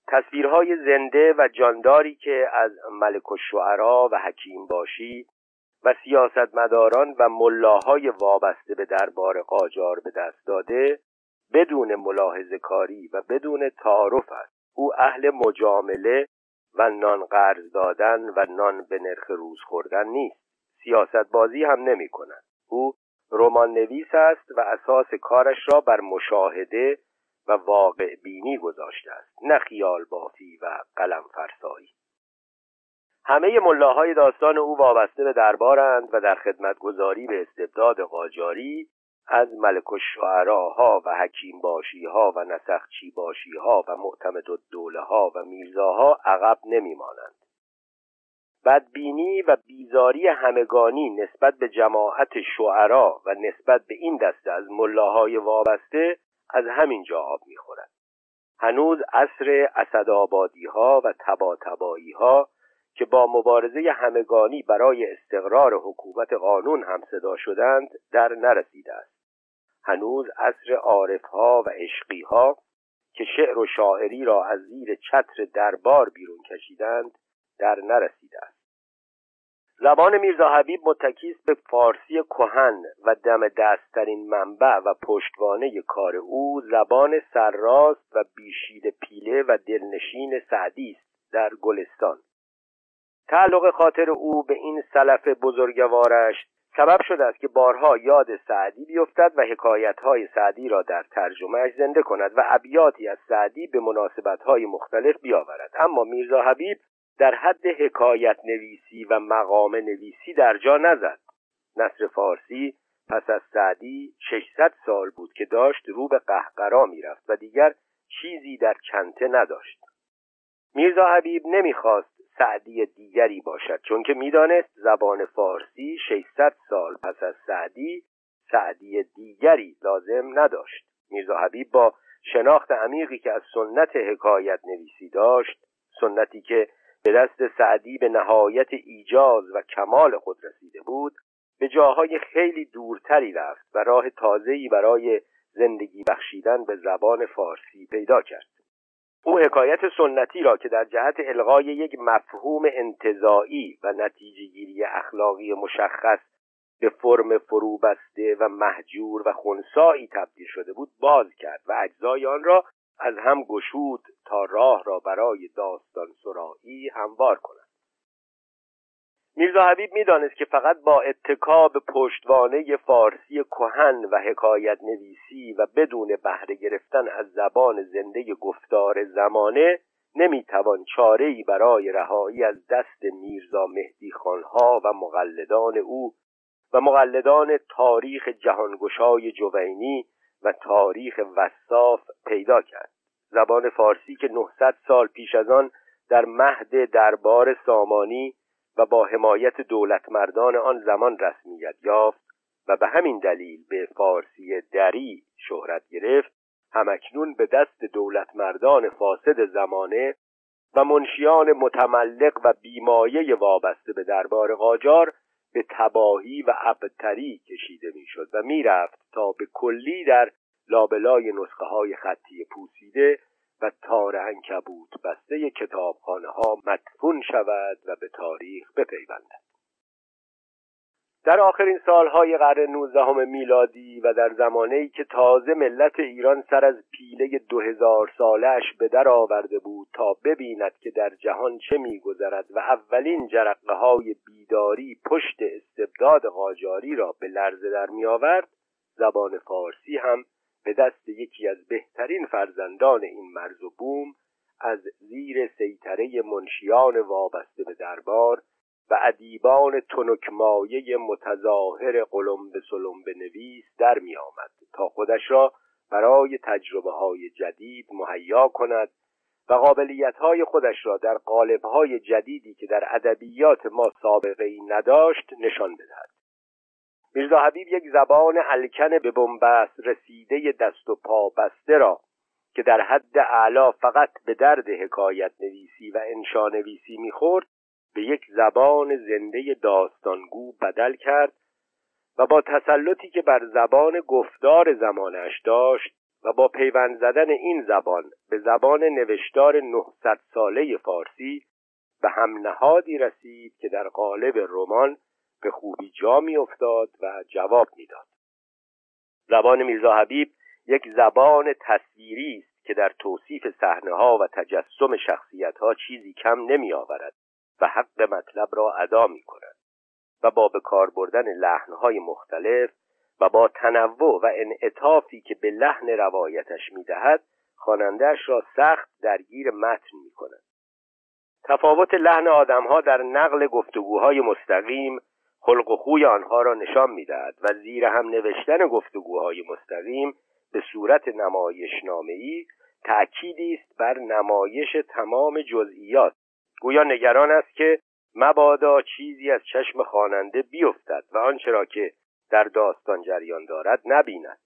تصویرهای زنده و جانداری که از ملک الشعرا و حکیم باشی و سیاستمداران و ملاهای وابسته به دربار قاجار به دست داده بدون ملاحظه کاری و بدون تعارف است. او اهل مجامله و نان قرض دادن و نان به نرخ روز خوردن نیست. سیاست بازی هم نمی کند. او رمان نویس است و اساس کارش را بر مشاهده و واقع بینی گذاشته است، نه خیال بافی و قلم فرسایی. همه ملاهای داستان او وابسته به دربارند و در خدمتگزاری به استبداد قاجاری از ملک الشعراها و حکیم باشیها و نسخچی باشیها و معتمدالدوله ها و میرزاها عقب نمی مانند. بدبینی و بیزاری همگانی نسبت به جماعت شعرا و نسبت به این دسته از ملاهای وابسته از همین جا آب می‌خورد. هنوز عصر اسدآبادی‌ها و طباطبایی‌ها که با مبارزه همگانی برای استقرار حکومت قانون همصدا شدند در نرسیده است. هنوز عصر عارف‌ها و عشقی‌ها که شعر و شاعری را از زیر چتر دربار بیرون کشیدند در نرسیده است. زبان میرزا حبیب متکی است به فارسی کهن و دم دست‌ترین منبع و پشتوانه کار او زبان سرراست و بیشید پیله و دلنشین سعدی است در گلستان. تعلق خاطر او به این سلف بزرگوارش سبب شده است که بارها یاد سعدی بیفتد و حکایت‌های سعدی را در ترجمه‌اش زنده کند و ابیاتی از سعدی به مناسبت‌های مختلف بیاورد. اما میرزا حبیب در حد حکایت نویسی و مقام نویسی در جا نزد. نثر فارسی پس از سعدی ششصد سال بود که داشت رو به قهقرا می‌رفت و دیگر چیزی در چنته نداشت. میرزا حبیب نمی‌خواست سعدی دیگری باشد، چون که میدانست زبان فارسی ششصد سال پس از سعدی سعدی دیگری لازم نداشت. میرزا حبیب با شناخت عمیقی که از سنت حکایت نویسی داشت، سنتی که به دست سعدی به نهایت ایجاز و کمال خود رسیده بود، به جاهای خیلی دورتری رفت و راه تازه‌ای برای زندگی بخشیدن به زبان فارسی پیدا کرد. او حکایت سنتی را که در جهت الغای یک مفهوم انتزاعی و نتیجه‌گیری اخلاقی مشخص به فرم فروبسته و محجور و خنثایی تبدیل شده بود باز کرد و اجزای آن را از هم گشود تا راه را برای داستان سرایی هموار کند. میرزا حبیب می‌دانست که فقط با اتکا به پشتوانه فارسی کهن و حکایت نویسی و بدون بهره گرفتن از زبان زنده گفتار زمانه نمی‌توان چاره‌ای برای رهایی از دست میرزا مهدی خانها و مقلدان او و مقلدان تاریخ جهانگشای جوینی و تاریخ وصاف پیدا کرد. زبان فارسی که نهصد سال پیش از آن در مهد دربار سامانی و با حمایت دولتمردان آن زمان رسمیت یافت و به همین دلیل به فارسی دری شهرت گرفت، همکنون به دست دولتمردان فاسد زمانه و منشیان متملق و بیمایه وابسته به دربار قاجار به تباهی و ابتری کشیده میشد و میرفت تا به کلی در لابلای نسخه های خطی پوسیده و تار عنکبوت بسته کتابخانه ها مدفون شود و به تاریخ بپیوندد. در آخرین سالهای قرن نوزدهم میلادی و در زمانه‌ای که تازه ملت ایران سر از پیله دو هزار سالش به در آورده بود تا ببیند که در جهان چه می‌گذرد و اولین جرقه‌های بیداری پشت استبداد قاجاری را به لرزه در می‌آورد، زبان فارسی هم به دست یکی از بهترین فرزندان این مرز و بوم از زیر سیطره منشیان وابسته به دربار و ادیبان تنکمایه متظاهر قلمبه سلمبه نویس در می آمد تا خودش را برای تجربه های جدید مهیا کند و قابلیت های خودش را در قالب های جدیدی که در ادبیات ما سابقه ای نداشت نشان بدهد. میرزا حبیب یک زبان الکن به بنبست رسیده دست و پا بسته را که در حد اعلا فقط به درد حکایت نویسی و انشا نویسی میخورد به یک زبان زنده داستانگو بدل کرد و با تسلطی که بر زبان گفتار زمانش داشت و با پیوند زدن این زبان به زبان نوشتار نهصد ساله فارسی به هم نهادی رسید که در قالب رمان به خوبی جا می افتاد و جواب می داد. زبان میرزا حبیب یک زبان تصویری است که در توصیف صحنه‌ها و تجسم شخصیت‌ها چیزی کم نمی آورد و حق مطلب را ادا می کند و با به کار بردن لحن‌های مختلف و با تنوع و انعطافی که به لحن روایتش می دهد خواننده‌اش را سخت درگیر متن می کند. تفاوت لحن آدم‌ها در نقل گفتگوهای مستقیم خلق و خوی آنها را نشان می‌دهد و زیر هم نوشتن گفتگوهای مستقیم به صورت نمایشنامه‌ای تأکیدی است بر نمایش تمام جزئیات، گویا نگران است که مبادا چیزی از چشم خواننده بیفتد و آنچه را که در داستان جریان دارد نبیند.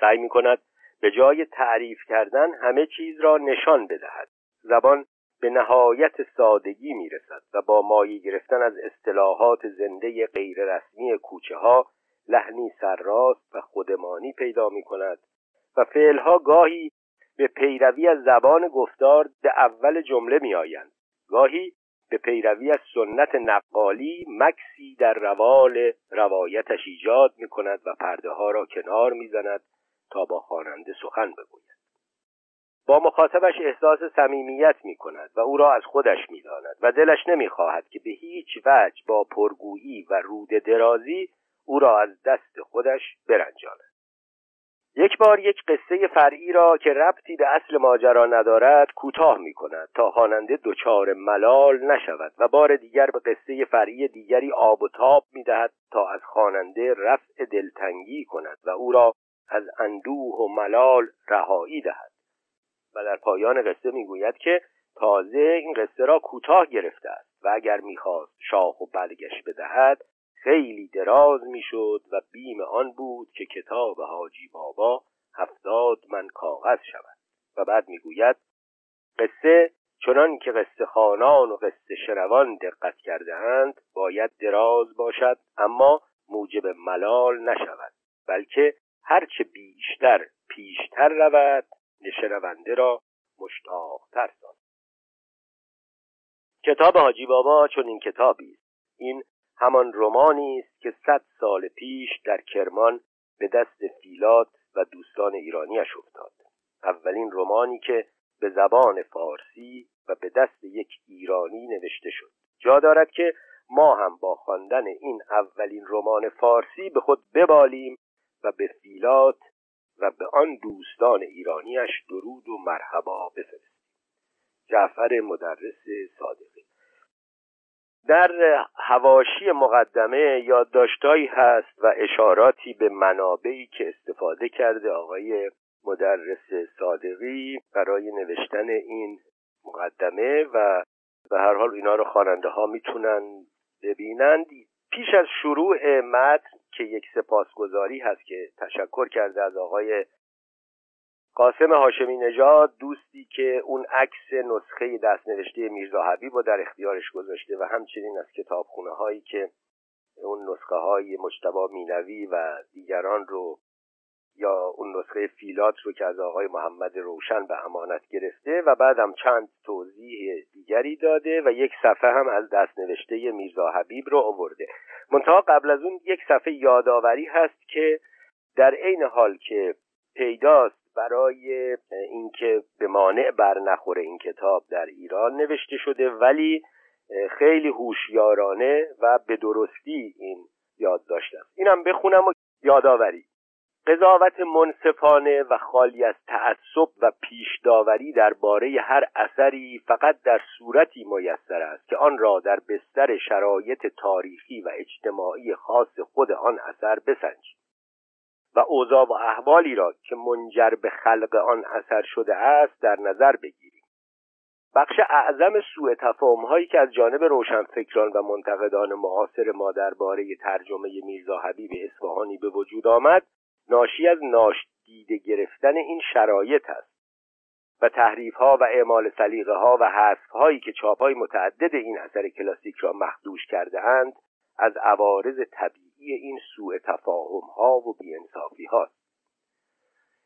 سعی می‌کند به جای تعریف کردن همه چیز را نشان بدهد. زبان به نهایت سادگی میرسد و با مایه گرفتن از اصطلاحات زنده غیر رسمی کوچه ها لحنی سرراست و خودمانی پیدا می کند و فعلها گاهی به پیروی از زبان گفتار به اول جمله می آیند، گاهی به پیروی از سنت نقالی مکسی در روال روایتش ایجاد می کند و پرده ها را کنار می زند تا با خواننده سخن بگوید. با مخاطبش احساس صمیمیت می کند و او را از خودش می داند و دلش نمی خواهد که به هیچ وجه با پرگویی و روده درازی او را از دست خودش برنجاند. یک بار یک قصه فرعی را که ربطی به اصل ماجرا ندارد کوتاه می کند تا خواننده دچار ملال نشود و بار دیگر به قصه فرعی دیگری آب و تاب می دهد تا از خواننده رفع دلتنگی کند و او را از اندوه و ملال رهایی دهد. و در پایان قصه می گوید که تازه این قصه را کوتاه گرفته است و اگر می خواست شاخ و بلگش بدهد خیلی دراز میشد و بیم آن بود که کتاب حاجی بابا هفتاد من کاغذ شود. و بعد میگوید قصه چنان که قصه خوانان و قصه شنوان دقت کرده اند باید دراز باشد اما موجب ملال نشود، بلکه هرچه بیشتر پیشتر رود شنونده را مشتاق‌تر سازد. کتاب حاجی بابا چون این کتابی است. این همان رمانی است که صد سال پیش در کرمان به دست فیلات و دوستان ایرانیش افتاد. اولین رمانی که به زبان فارسی و به دست یک ایرانی نوشته شد. جا دارد که ما هم با خواندن این اولین رمان فارسی به خود ببالیم و به فیلات و به آن دوستان ایرانیش درود و مرحبا بفرستیم. جعفر مدرس صادقی. در حواشی مقدمه یادداشت‌هایی هست و اشاراتی به منابعی که استفاده کرده آقای مدرس صادقی برای نوشتن این مقدمه و به هر حال اینا رو خواننده ها میتونن ببینند. پیش از شروع متن که یک سپاسگزاری هست که تشکر کرده از آقای قاسم هاشمی نژاد، دوستی که اون عکس نسخه دست نوشته میرزا حبیب رو در اختیارش گذاشته و همچنین از کتابخونه هایی که اون نسخه های مجتبی مینوی و دیگران رو یا اون نسخه فیلات رو که از آقای محمد روشن به امانت گرفته و بعد هم چند توضیح دیگری داده و یک صفحه هم از دست نوشته میرزا حبیب رو آورده. منتها قبل از اون یک صفحه یادآوری هست که در عین حال که پیداست برای اینکه به مانع بر نخوره این کتاب در ایران نوشته شده، ولی خیلی هوشیارانه و به درستی این یاد داشتم. اینم بخونم و یادآوری. قضاوت منصفانه و خالی از تعصب و پیش داوری درباره هر اثری فقط در صورتی میسر است که آن را در بستر شرایط تاریخی و اجتماعی خاص خود آن اثر بسنجید و اوضاع و احوالی را که منجر به خلق آن اثر شده است در نظر بگیریم. بخش اعظم سوء تفاهم‌هایی که از جانب روشنفکران و منتقدان معاصر ما درباره ترجمه میرزا حبیب اصفهانی به وجود آمد ناشی از نادیده گرفتن این شرایط است و تحریف‌ها و اعمال سلیقه‌ها و حذف‌هایی که چاپ‌های متعدد این اثر کلاسیک را مخدوش کرده‌اند از عوارض طبیعی این سوء تفاهم‌ها و بی‌انصافی‌هاست.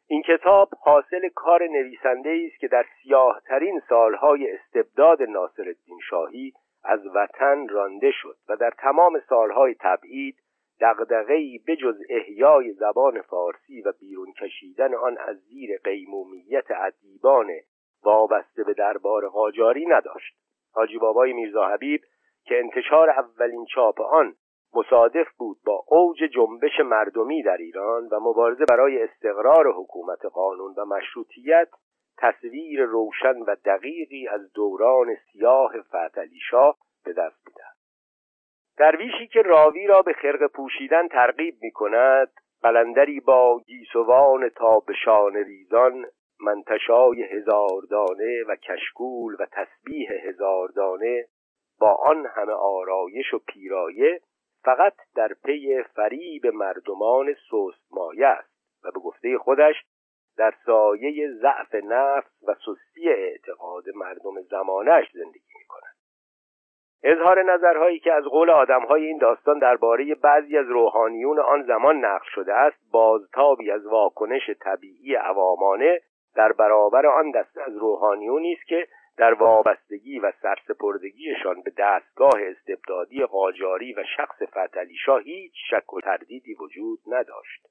این کتاب حاصل کار نویسنده‌ای است که در سیاه‌ترین سال‌های استبداد ناصرالدین شاهی از وطن رانده شد و در تمام سال‌های تبعید دغدغه‌ای بجز احیای زبان فارسی و بیرون کشیدن آن از زیر قیمومیت ادیبان وابسته به دربار قاجاری نداشت. حاجی بابای میرزا حبیب که انتشار اولین چاپ آن مصادف بود با اوج جنبش مردمی در ایران و مبارزه برای استقرار حکومت قانون و مشروطیت، تصویر روشن و دقیقی از دوران سیاه فتحعلی شاه به دست می‌دهد. درویشی که راوی را به خرقه پوشیدن ترغیب می‌کند، قلندری با گیسوان تا به شانه ریزان، منتشای هزاردانه و کشکول و تسبیح هزاردانه، با آن همه آرایش و پیرایه فقط در پی فریب مردمان سستمایه است و به گفته خودش در سایه ضعف نفس و سستی اعتقاد مردم زمانش زندگی می‌کند. اظهار نظرهایی که از قول آدم‌های این داستان درباره بعضی از روحانیون آن زمان نقل شده است، بازتابی از واکنش طبیعی عوامانه در برابر آن دسته از روحانیونی است که در وابستگی و سرسپردگیشان به دستگاه استبدادی قاجاری و شخص فتحعلی شاه هیچ شک و تردیدی وجود نداشت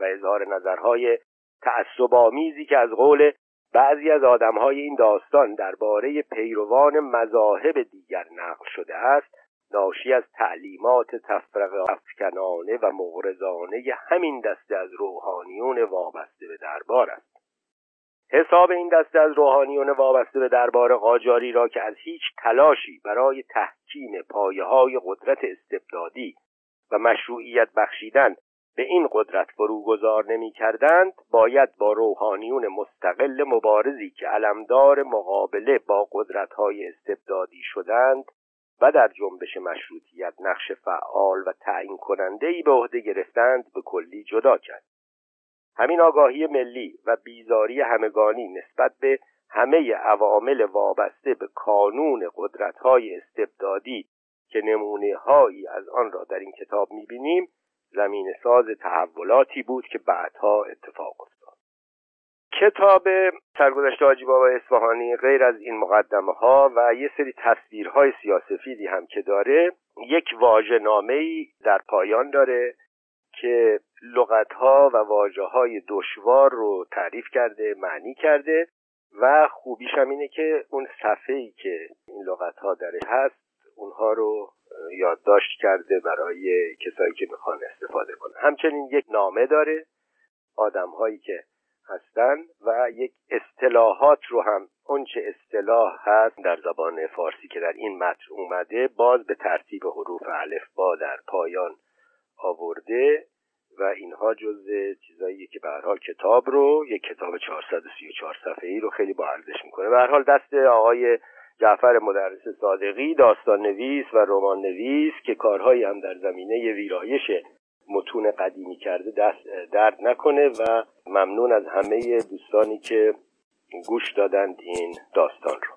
و اظهار نظرهای تعصب‌آمیزی که از قول بعضی از آدم‌های این داستان درباره پیروان مذاهب دیگر نقل شده است، ناشی از تعلیمات تفرقه افکنانه و مغرضانه همین دسته از روحانیون وابسته به دربار است. حساب این دسته از روحانیون وابسته به دربار قاجاری را که از هیچ تلاشی برای تحکیم پایه‌های قدرت استبدادی و مشروعیت بخشیدن به این قدرت فروگذار نمی‌کردند، باید با روحانیون مستقل مبارزی که علمدار مقابله با قدرت‌های استبدادی شدند و در جنبش مشروطیت نقش فعال و تعیین کننده‌ای به عهده گرفتند به کلی جدا کرد. همین آگاهی ملی و بیزاری همگانی نسبت به همه عوامل وابسته به کانون قدرت‌های استبدادی که نمونه‌هایی از آن را در این کتاب می‌بینیم، زمین ساز تحولاتی بود که بعدها اتفاق افتاد. کتاب سرگذشت حاجی بابای اصفهانی غیر از این مقدمه ها و یه سری تصویرهای سیاه‌وسفیدی هم که داره، یک واژه‌نامه‌ای در پایان داره که لغت‌ها و واژه‌های دشوار رو تعریف کرده، معنی کرده و خوبیش هم اینه که اون صفحه‌ای که این لغت‌ها درش هست اونها رو یادداشت کرده برای کسایی که میخوان استفاده کنن. همچنین یک نامه داره آدم‌هایی که هستن و یک اصطلاحات رو هم، اون چه اصطلاح هست در زبان فارسی که در این متن اومده، باز به ترتیب حروف الف با در پایان آورده و اینها جزء چیزاییه که به هر حال کتاب رو، یک کتاب چهارصد و سی و چهار صفحه‌ای رو خیلی با ارزش می‌کنه. به هر حال دست آقای جعفر مدرس صادقی، داستان نویس و رمان نویس که کارهایی هم در زمینه ویرایش متون قدیمی کرده، دست درد نکنه و ممنون از همه دوستانی که گوش دادند این داستان رو.